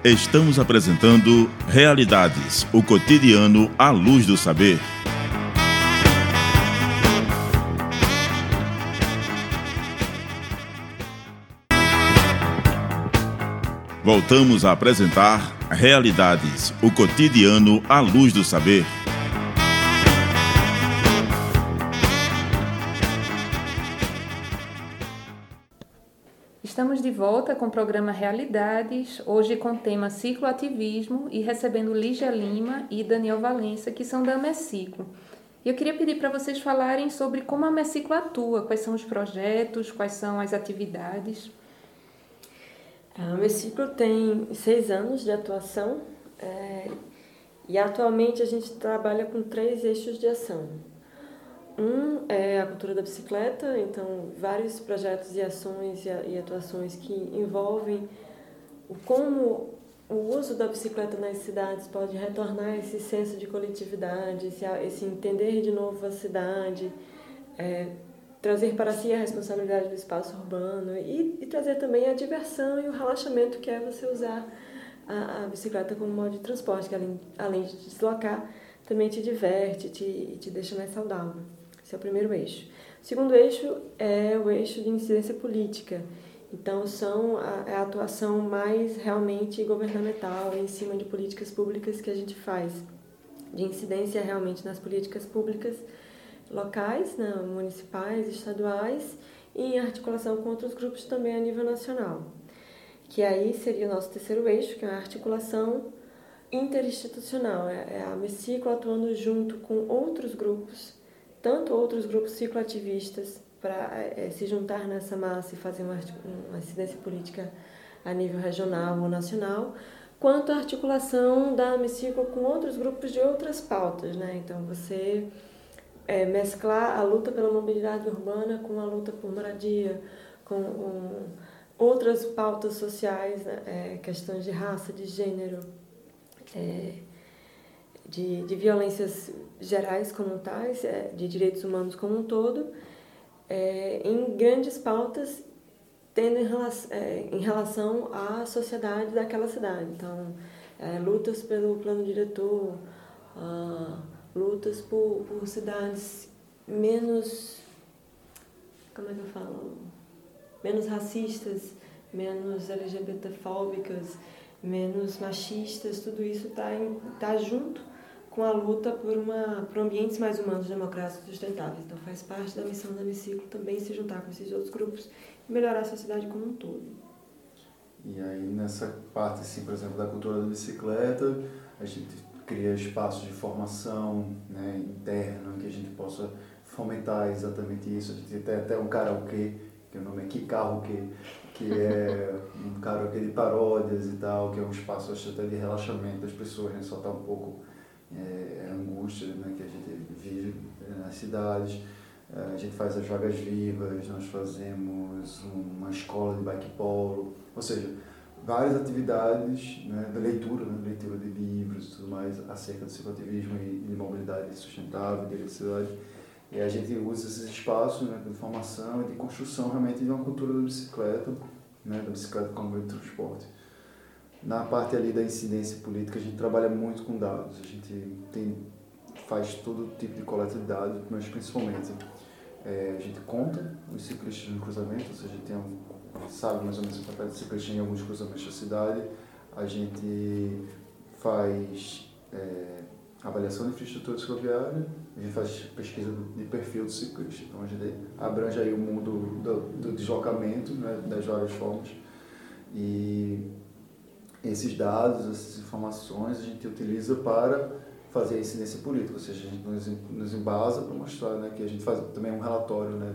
Estamos apresentando Realidades, o cotidiano à luz do saber. Voltamos a apresentar Realidades, o cotidiano à luz do saber. Estamos de volta com o programa Realidades, hoje com o tema Cicloativismo e recebendo Lígia Lima e Daniel Valença, que são da AMECICLO. E eu queria pedir para vocês falarem sobre como a AMECICLO atua, quais são os projetos, quais são as atividades. A AMECICLO tem seis anos de atuação é, e atualmente a gente trabalha com três eixos de ação. Um é a cultura da bicicleta, então vários projetos e ações e atuações que envolvem o como o uso da bicicleta nas cidades pode retornar esse senso de coletividade, esse, esse entender de novo a cidade, é, trazer para si a responsabilidade do espaço urbano e, e trazer também a diversão e o relaxamento que é você usar a, a bicicleta como modo de transporte, que além, além de te deslocar, também te diverte e te, te deixa mais saudável. Esse é o primeiro eixo. O segundo eixo é o eixo de incidência política. Então, são a, a atuação mais realmente governamental em cima de políticas públicas que a gente faz, de incidência realmente nas políticas públicas locais, né, municipais, estaduais, e em articulação com outros grupos também a nível nacional. Que aí seria o nosso terceiro eixo, que é a articulação interinstitucional. É a AMECICLO atuando junto com outros grupos, tanto outros grupos cicloativistas, para é, se juntar nessa massa e fazer uma, uma incidência política a nível regional ou nacional, quanto a articulação da AMECICLO com outros grupos de outras pautas, né? Então, você é, mesclar a luta pela mobilidade urbana com a luta por moradia, com um, outras pautas sociais, né? É, questões de raça, de gênero, é, de, de violências gerais como tais, de direitos humanos como um todo, é, em grandes pautas tendo em relação, é, em relação à sociedade daquela cidade. Então, é, lutas pelo plano diretor, uh, lutas por, por cidades menos, como é que eu falo, menos racistas, menos LGBTfóbicas, menos machistas, tudo isso está tá junto com a luta por, uma, por ambientes mais humanos, democráticos e sustentáveis. Então faz parte da missão da AMECICLO também se juntar com esses outros grupos e melhorar a sociedade como um todo. E aí nessa parte, assim, por exemplo, da cultura da bicicleta, a gente cria espaços de formação, né, interno, que a gente possa fomentar exatamente isso. A gente tem até um karaokê, que o nome é Que Karaokê, que é um karaokê de paródias e tal, que é um espaço até de relaxamento das pessoas, né? Soltar um pouco é, a angústia, né, que a gente vive nas cidades. A gente faz as vagas vivas, nós fazemos uma escola de bike polo, ou seja, várias atividades, né, da leitura, né, leitura de livros e tudo mais acerca do cicloativismo e de mobilidade sustentável, de eletricidade. E a gente usa esses espaços, né, de formação e de construção realmente de uma cultura da bicicleta, né, da bicicleta como meio de transporte. Na parte ali da incidência política, a gente trabalha muito com dados, a gente tem, faz todo tipo de coleta de dados, mas principalmente é, a gente conta os ciclistas no cruzamento, ou seja, a gente tem um, sabe mais ou menos o papel de ciclista em alguns cruzamentos da cidade, a gente faz é, avaliação de infraestrutura cicloviária, a gente faz pesquisa de perfil do ciclista, então a gente abrange aí o mundo do, do deslocamento, né, das várias formas, e esses dados, essas informações a gente utiliza para fazer a incidência política, ou seja, a gente nos, nos embasa para mostrar, né, que a gente faz também um relatório, né,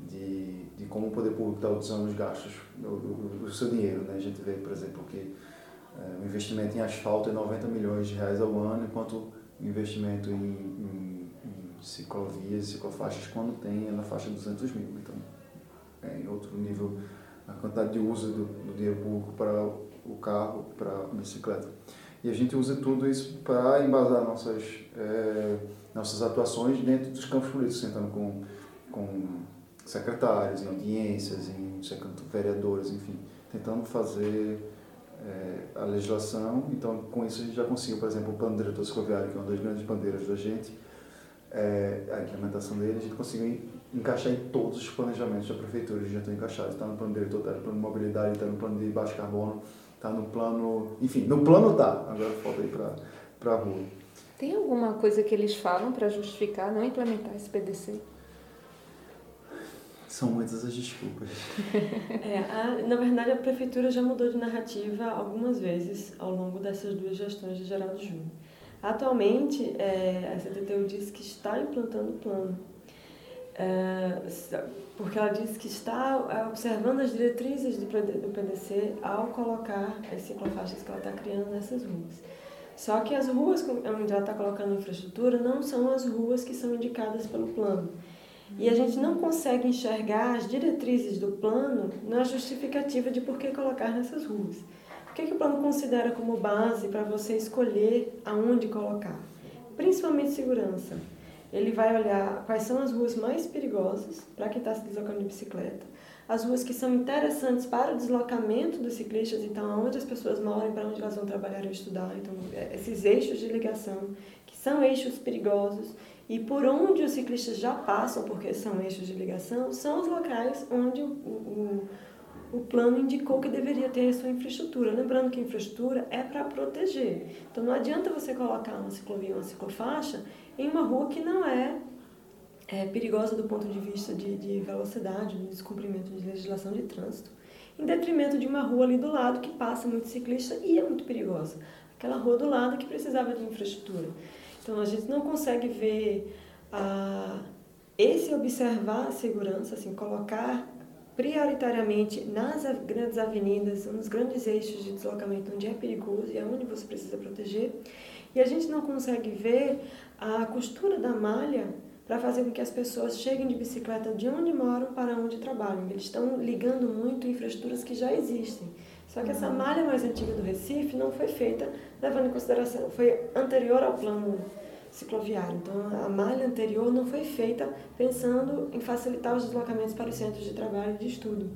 de, de, de como o poder público está usando os gastos, o, o, o seu dinheiro, né? A gente vê, por exemplo, que é, o investimento em asfalto é noventa milhões de reais ao ano, enquanto o investimento em, em ciclovias, ciclofaixas, quando tem é na faixa de duzentos mil, então é em outro nível a quantidade de uso do, do dinheiro público para o carro, para a bicicleta. E a gente usa tudo isso para embasar nossas, é, nossas atuações dentro dos campos políticos, sentando com, com secretários, em audiências, em vereadores, enfim, tentando fazer é, a legislação. Então, com isso a gente já conseguiu, por exemplo, o Plano Diretor Cicloviário, que é uma das grandes bandeiras da gente, É, a implementação dele, a gente conseguiu encaixar em todos os planejamentos da prefeitura, eles já estão encaixados, está no plano diretor, está no plano de mobilidade, está no plano de baixo carbono, está no plano, enfim, no plano está, agora falta ir para a rua. Tem alguma coisa que eles falam para justificar não implementar esse P D C? São muitas as desculpas. É, a, na verdade, a prefeitura já mudou de narrativa algumas vezes ao longo dessas duas gestões de Geraldo Júnior. Atualmente, é, a C T T U diz que está implantando o plano, é, porque ela diz que está observando as diretrizes do P D C ao colocar as ciclofaixas que ela está criando nessas ruas. Só que as ruas onde ela está colocando infraestrutura não são as ruas que são indicadas pelo plano. E a gente não consegue enxergar as diretrizes do plano na justificativa de por que colocar nessas ruas. O que, que o plano considera como base para você escolher aonde colocar? Principalmente segurança. Ele vai olhar quais são as ruas mais perigosas para quem está se deslocando de bicicleta, as ruas que são interessantes para o deslocamento dos ciclistas, então aonde as pessoas moram, para onde elas vão trabalhar ou estudar, então esses eixos de ligação, que são eixos perigosos, e por onde os ciclistas já passam, porque são eixos de ligação, são os locais onde o, o o plano indicou que deveria ter a sua infraestrutura. Lembrando que a infraestrutura é para proteger. Então, não adianta você colocar uma ciclovia, uma ciclofaixa em uma rua que não é, é perigosa do ponto de vista de, de velocidade, de descumprimento de legislação de trânsito, em detrimento de uma rua ali do lado que passa muito ciclista e é muito perigosa. Aquela rua do lado que precisava de infraestrutura. Então, a gente não consegue ver a, esse observar a segurança, assim, colocar prioritariamente nas grandes avenidas, nos grandes eixos de deslocamento onde é perigoso e é onde você precisa proteger. E a gente não consegue ver a costura da malha para fazer com que as pessoas cheguem de bicicleta de onde moram para onde trabalham. Eles estão ligando muito infraestruturas que já existem. Só que essa malha mais antiga do Recife não foi feita levando em consideração, foi anterior ao plano cicloviário. Então, a malha anterior não foi feita pensando em facilitar os deslocamentos para os centros de trabalho e de estudo,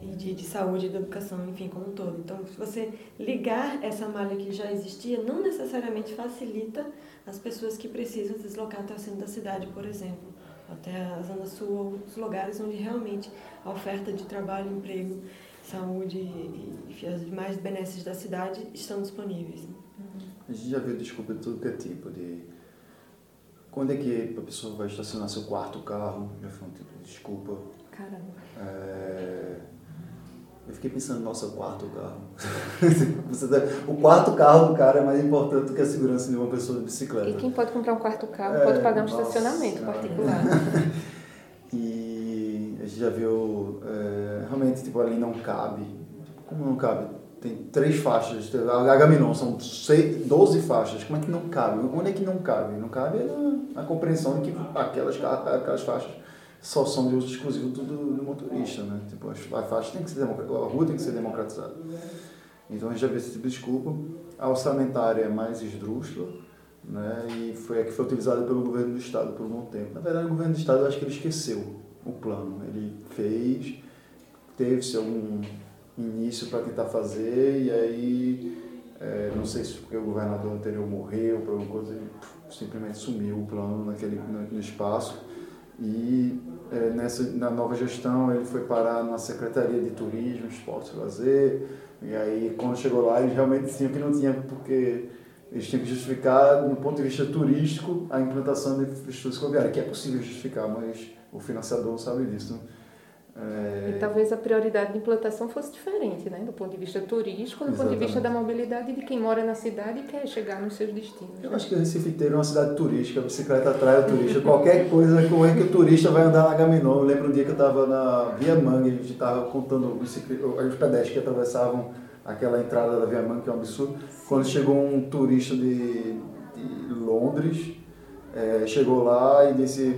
e de, de saúde e de educação, enfim, como um todo. Então, se você ligar essa malha que já existia, não necessariamente facilita as pessoas que precisam deslocar até o centro da cidade, por exemplo, até a Zona Sul, ou os lugares onde realmente a oferta de trabalho, emprego, saúde e, enfim, as demais benesses da cidade estão disponíveis. A gente já viu desculpa de tudo que é tipo de... Quando é que a pessoa vai estacionar seu quarto carro? Já foi um tipo de desculpa. Caramba. É... Eu fiquei pensando, nossa, o quarto carro. O quarto carro do cara é mais importante do que a segurança de uma pessoa de bicicleta. E quem pode comprar um quarto carro é, pode pagar um estacionamento cara. particular. E a gente já viu, é, realmente, tipo, ali não cabe. Como não cabe? Tem três faixas, a Agamenon são seis, doze faixas, como é que não cabe? Onde é que não cabe? Não cabe a, a compreensão de que aquelas, aquelas faixas só são de uso exclusivo do, do motorista, né? Tipo, a faixa tem que ser democratizada, a rua tem que ser democratizada. Então a gente já vê esse tipo de desculpa. A orçamentária é mais esdrúxula, né? E foi a que foi utilizada pelo governo do estado por um bom tempo. Na verdade, o governo do estado, eu acho que ele esqueceu o plano. Ele fez, teve-se algum início para tentar fazer, e aí, é, não sei se porque o governador anterior morreu, por alguma coisa, ele simplesmente sumiu o plano naquele, no espaço, e é, nessa, na nova gestão ele foi parar na Secretaria de Turismo, Esporte e Lazer, e aí quando chegou lá eles realmente tinham que não tinha, porque eles tinham que justificar, do ponto de vista turístico, a implantação de infraestrutura cicloviária, que é possível justificar, mas o financiador não sabe disso, né? É... E talvez a prioridade de implantação fosse diferente, né? Do ponto de vista turístico, do Exatamente. ponto de vista da mobilidade de quem mora na cidade e quer chegar nos seus destinos. Eu né? acho que o Recife inteiro é uma cidade turística, a bicicleta atrai o turista, qualquer coisa, como é que o turista vai andar na Agamenon. Eu lembro um dia que eu estava na Via Mangue, a gente estava contando os pedestres que atravessavam aquela entrada da Via Mangue, que é um absurdo. Sim. Quando chegou um turista de, de Londres, é, chegou lá e disse...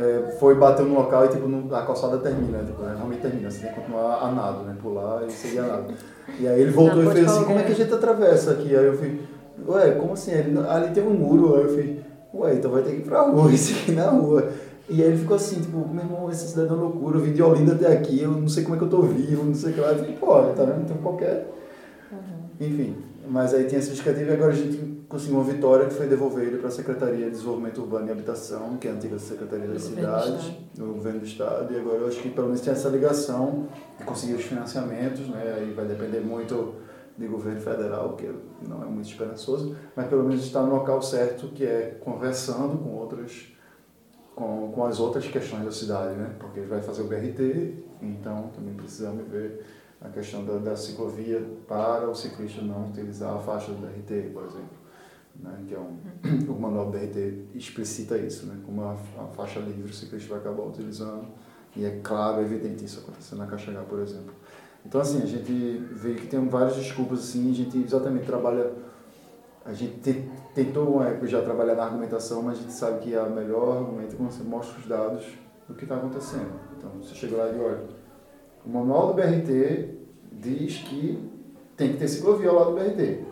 É, foi bater no local e tipo, não, a calçada termina, tipo, né? Realmente termina, você tem que continuar a nado, né? Pular e seguir a nado. E aí ele voltou não, e fez assim, como é que a gente atravessa aqui? Aí eu fui, ué, como assim? Ele, ali tem um muro, aí eu fui, ué, então vai ter que ir pra rua, isso aqui na rua. E aí ele ficou assim, tipo, meu irmão, essa cidade é uma loucura, eu vim de Olinda até aqui, eu não sei como é que eu tô vivo, não sei o que lá. Eu falei, pô, tá vendo? Então qualquer... Uhum. Enfim, mas aí tinha essa justificativa e agora a gente... conseguiu uma vitória que foi devolver ele para a Secretaria de Desenvolvimento Urbano e Habitação, que é a antiga Secretaria da Cidade, do Governo do Estado, e agora eu acho que pelo menos tem essa ligação de conseguir os financiamentos, né? Aí vai depender muito do Governo Federal, que não é muito esperançoso, mas pelo menos está no local certo, que é conversando com outras, com, com as outras questões da cidade, né? Porque vai fazer o B R T, então também precisamos ver a questão da, da ciclovia para o ciclista não utilizar a faixa do B R T, por exemplo. Né, que é um, o manual do B R T explicita isso, né, como a, a faixa livre o ciclista vai acabar utilizando, e é claro, é evidente isso acontecendo na Caxangá, por exemplo. Então, assim, a gente vê que tem várias desculpas, assim, a gente exatamente trabalha, a gente te, tentou uma época já trabalhar na argumentação, mas a gente sabe que é o melhor argumento quando você mostra os dados do que está acontecendo. Então, você chega lá e diz, olha, o manual do B R T diz que tem que ter ciclovia ao lado do B R T,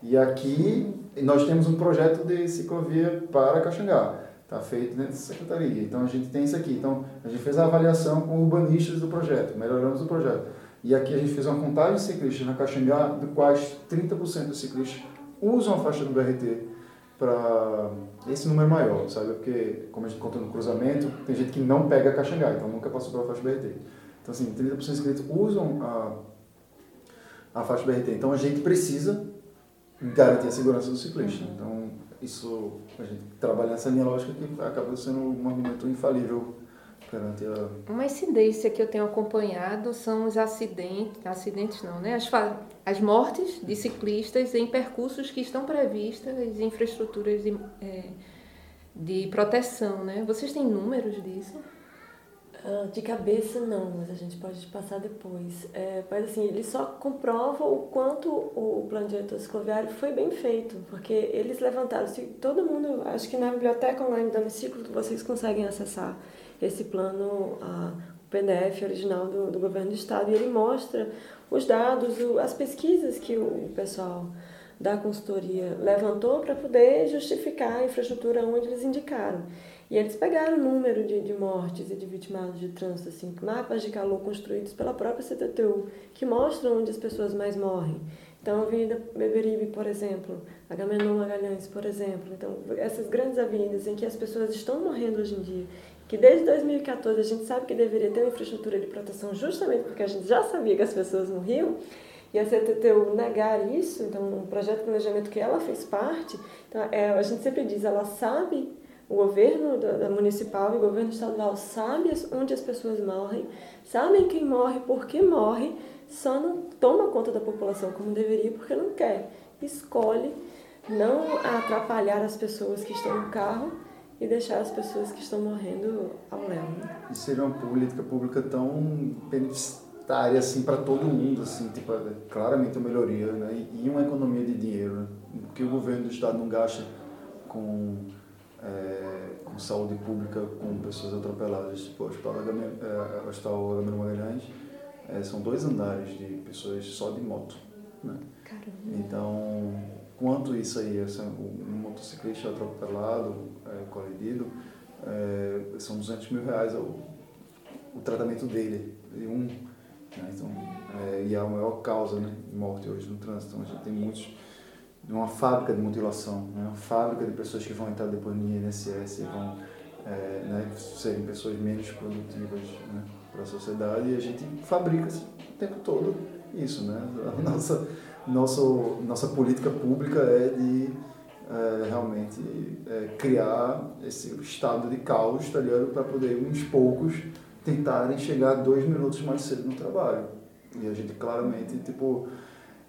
e aqui... nós temos um projeto de ciclovia para Caxangá, está feito dentro dessa secretaria, então a gente tem isso aqui. Então a gente fez a avaliação com urbanistas do projeto, melhoramos o projeto. E aqui a gente fez uma contagem de ciclistas na Caxangá, do quais trinta por cento dos ciclistas usam a faixa do B R T para... Esse número é maior, sabe? Porque, como a gente conta no cruzamento, tem gente que não pega a Caxangá, então nunca passou pela faixa do B R T. Então, assim, trinta por cento dos ciclistas usam a, a faixa do B R T. Então a gente precisa... garantir a segurança do ciclista. Uhum. Então, isso, a gente trabalha nessa linha lógica que acaba sendo um argumento infalível perante a... Uma incidência que eu tenho acompanhado são os acidentes, acidentes não, né? As, fa... As mortes de ciclistas em percursos que estão previstas em infraestruturas de, é, de proteção, né? Vocês têm números disso? De cabeça não, mas a gente pode passar depois. É, mas assim, ele só comprova o quanto o plano diretor cicloviário foi bem feito, porque eles levantaram, assim, todo mundo, acho que na biblioteca online do AMECICLO vocês conseguem acessar esse plano, a, P D F original do, do governo do estado, e ele mostra os dados, o, as pesquisas que o pessoal da consultoria levantou para poder justificar a infraestrutura onde eles indicaram. E eles pegaram o número de, de mortes e de vitimados de trânsito, assim, mapas de calor construídos pela própria C T T U, que mostram onde as pessoas mais morrem. Então, a Avenida Beberibe, por exemplo, Agamenon Magalhães, por exemplo. Então, essas grandes avenidas em que as pessoas estão morrendo hoje em dia, que desde dois mil e quatorze a gente sabe que deveria ter uma infraestrutura de proteção justamente porque a gente já sabia que as pessoas morriam, e a C T T U negar isso, então, um projeto de planejamento que ela fez parte, então, é, a gente sempre diz, ela sabe, o governo da, da municipal e o governo estadual sabe onde as pessoas morrem, sabem quem morre, por que morre, só não toma conta da população como deveria porque não quer. Escolhe não atrapalhar as pessoas que estão no carro e deixar as pessoas que estão morrendo ao léu. Né? E seria uma política pública tão beneficiária assim, para todo mundo, assim, tipo, claramente uma melhoria, né? E uma economia de dinheiro, né? Porque o governo do estado não gasta com, é, com saúde pública, com pessoas atropeladas, tipo o Hospital Agamenon Magalhães, é, são dois andares de pessoas só de moto. Né? Caramba. Então, quanto isso aí, assim, um motociclista atropelado, é, colidido, é, são duzentos mil reais o, o tratamento dele, de um. Né? Então, é, e é a maior causa, né, de morte hoje no trânsito. Então, a gente tem muitos, uma fábrica de mutilação, né? Uma fábrica de pessoas que vão entrar depois no I N S S e vão é, né, serem pessoas menos produtivas, né, para a sociedade, e a gente fabrica o tempo todo isso, né? A nossa, nosso, nossa política pública é de é, realmente é, criar esse estado de caos, tá ligado? Para poder uns poucos tentarem chegar dois minutos mais cedo no trabalho. E a gente claramente, tipo,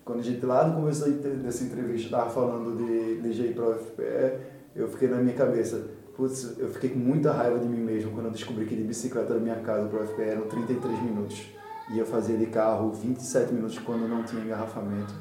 quando a gente lá no começo dessa entrevista estava falando de, de G I para o F P E, eu fiquei na minha cabeça... Putz, eu fiquei com muita raiva de mim mesmo quando eu descobri que de bicicleta da minha casa para o F P E eram trinta e três minutos. E eu fazia de carro vinte e sete minutos quando não tinha engarrafamento.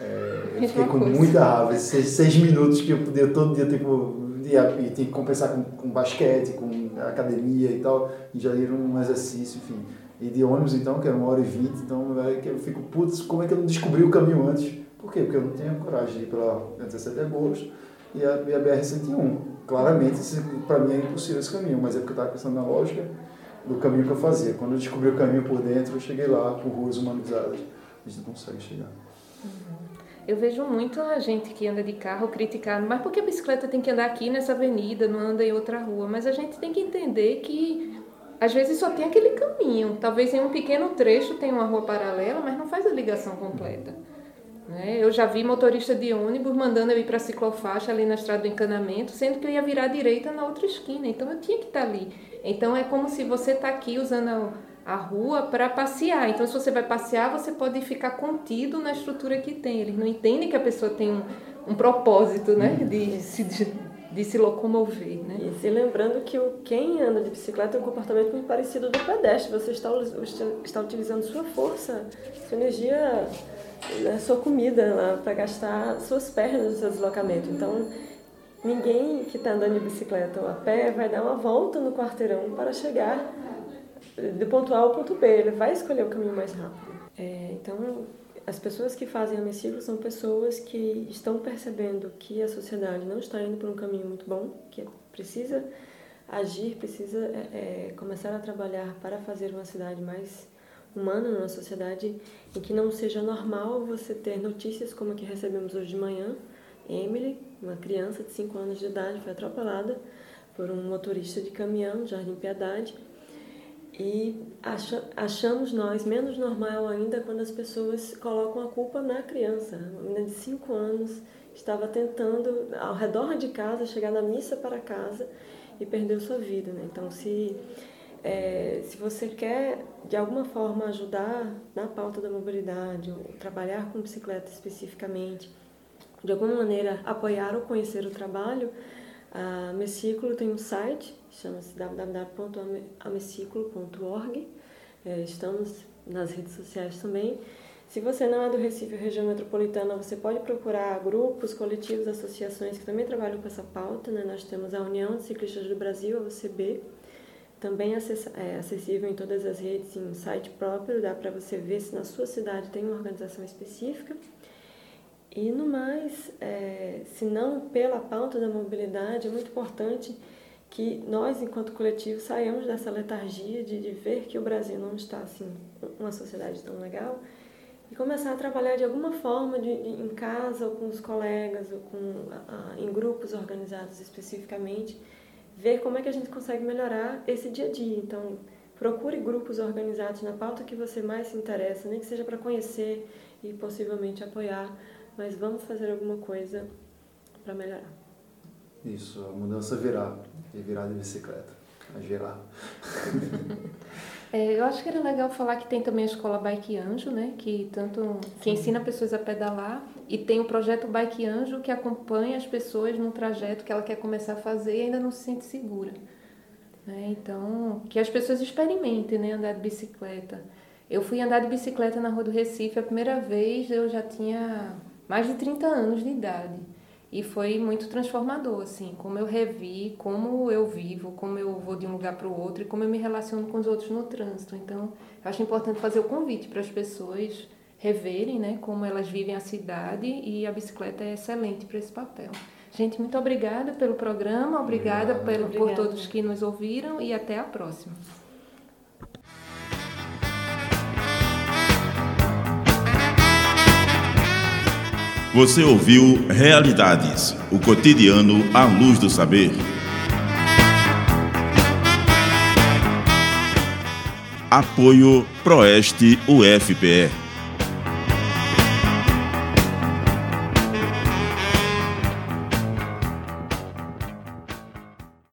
É, eu fiquei com muita raiva. Esses seis minutos que eu podia todo dia, tipo, e tinha que compensar com, com basquete, com academia e tal. E já era um exercício, enfim. E de ônibus, então, que era uma hora e vinte. Então, eu fico, putz, como é que eu não descobri o caminho antes? Por quê? Porque eu não tinha coragem de ir pela dezessete de agosto e a, e a B R cento e um. Claramente, para mim é impossível esse caminho, mas é porque eu estava pensando na lógica do caminho que eu fazia. Quando eu descobri o caminho por dentro, eu cheguei lá com ruas humanizadas. A gente não consegue chegar. Eu vejo muito a gente que anda de carro criticando, mas por que a bicicleta tem que andar aqui nessa avenida, não anda em outra rua? Mas a gente tem que entender que, às vezes, só tem aquele caminho. Talvez em um pequeno trecho tenha uma rua paralela, mas não faz a ligação completa. Eu já vi motorista de ônibus mandando eu ir para a ciclofaixa ali na estrada do encanamento, sendo que eu ia virar à direita na outra esquina, então eu tinha que estar ali. Então é como se você está aqui usando a rua para passear, então se você vai passear você pode ficar contido na estrutura que tem. Eles não entendem que a pessoa tem um, um propósito, né, de se, de, de se locomover. Né? E se lembrando que o, quem anda de bicicleta tem um comportamento muito parecido do pedestre, você está, está utilizando sua força, sua energia... a sua comida lá para gastar suas pernas no seu deslocamento. Então, ninguém que está andando de bicicleta ou a pé vai dar uma volta no quarteirão para chegar do ponto A ao ponto B. Ele vai escolher o caminho mais rápido. É, então, as pessoas que fazem a AMECICLO são pessoas que estão percebendo que a sociedade não está indo por um caminho muito bom, que precisa agir, precisa é, é, começar a trabalhar para fazer uma cidade mais humana, numa sociedade em que não seja normal você ter notícias como a que recebemos hoje de manhã. Emily, uma criança de cinco anos de idade, foi atropelada por um motorista de caminhão no Jardim Piedade. E acha, achamos nós menos normal ainda quando as pessoas colocam a culpa na criança. Uma menina de cinco anos estava tentando, ao redor de casa, chegar da missa para casa e perdeu sua vida. Né? Então, se... É, se você quer, de alguma forma, ajudar na pauta da mobilidade, ou trabalhar com bicicleta especificamente, de alguma maneira apoiar ou conhecer o trabalho, a AMECICLO tem um site, chama-se w w w ponto a meciclo ponto org. É, estamos nas redes sociais também. Se você não é do Recife ou região metropolitana, você pode procurar grupos, coletivos, associações que também trabalham com essa pauta. Né? Nós temos a União de Ciclistas do Brasil, a U C B, Também é acessível em todas as redes, em site próprio, dá para você ver se na sua cidade tem uma organização específica. E no mais, é, se não pela pauta da mobilidade, é muito importante que nós, enquanto coletivo, saiamos dessa letargia de, de ver que o Brasil não está assim, uma sociedade tão legal, e começar a trabalhar de alguma forma de, de, em casa, ou com os colegas, ou com, a, a, em grupos organizados especificamente, ver como é que a gente consegue melhorar esse dia a dia. Então, procure grupos organizados na pauta que você mais se interessa, nem que seja para conhecer e possivelmente apoiar, mas vamos fazer alguma coisa para melhorar. Isso, a mudança virá, e virá de bicicleta, a gerar. É, eu acho que era legal falar que tem também a escola Bike Anjo, né? que, tanto, que ensina pessoas a pedalar, e tem o projeto Bike Anjo que acompanha as pessoas num trajeto que ela quer começar a fazer e ainda não se sente segura. Né? Então, que as pessoas experimentem, né? Andar de bicicleta. Eu fui andar de bicicleta na Rua do Recife, a primeira vez eu já tinha mais de trinta anos de idade. E foi muito transformador, assim, como eu revi, como eu vivo, como eu vou de um lugar para o outro e como eu me relaciono com os outros no trânsito. Então, eu acho importante fazer o convite para as pessoas reverem, né, como elas vivem a cidade, e a bicicleta é excelente para esse papel. Gente, muito obrigada pelo programa, obrigada, obrigada. Pelo, obrigada. Por todos que nos ouviram e até a próxima. Você ouviu Realidades, o cotidiano à luz do saber. Apoio Proeste U F P E.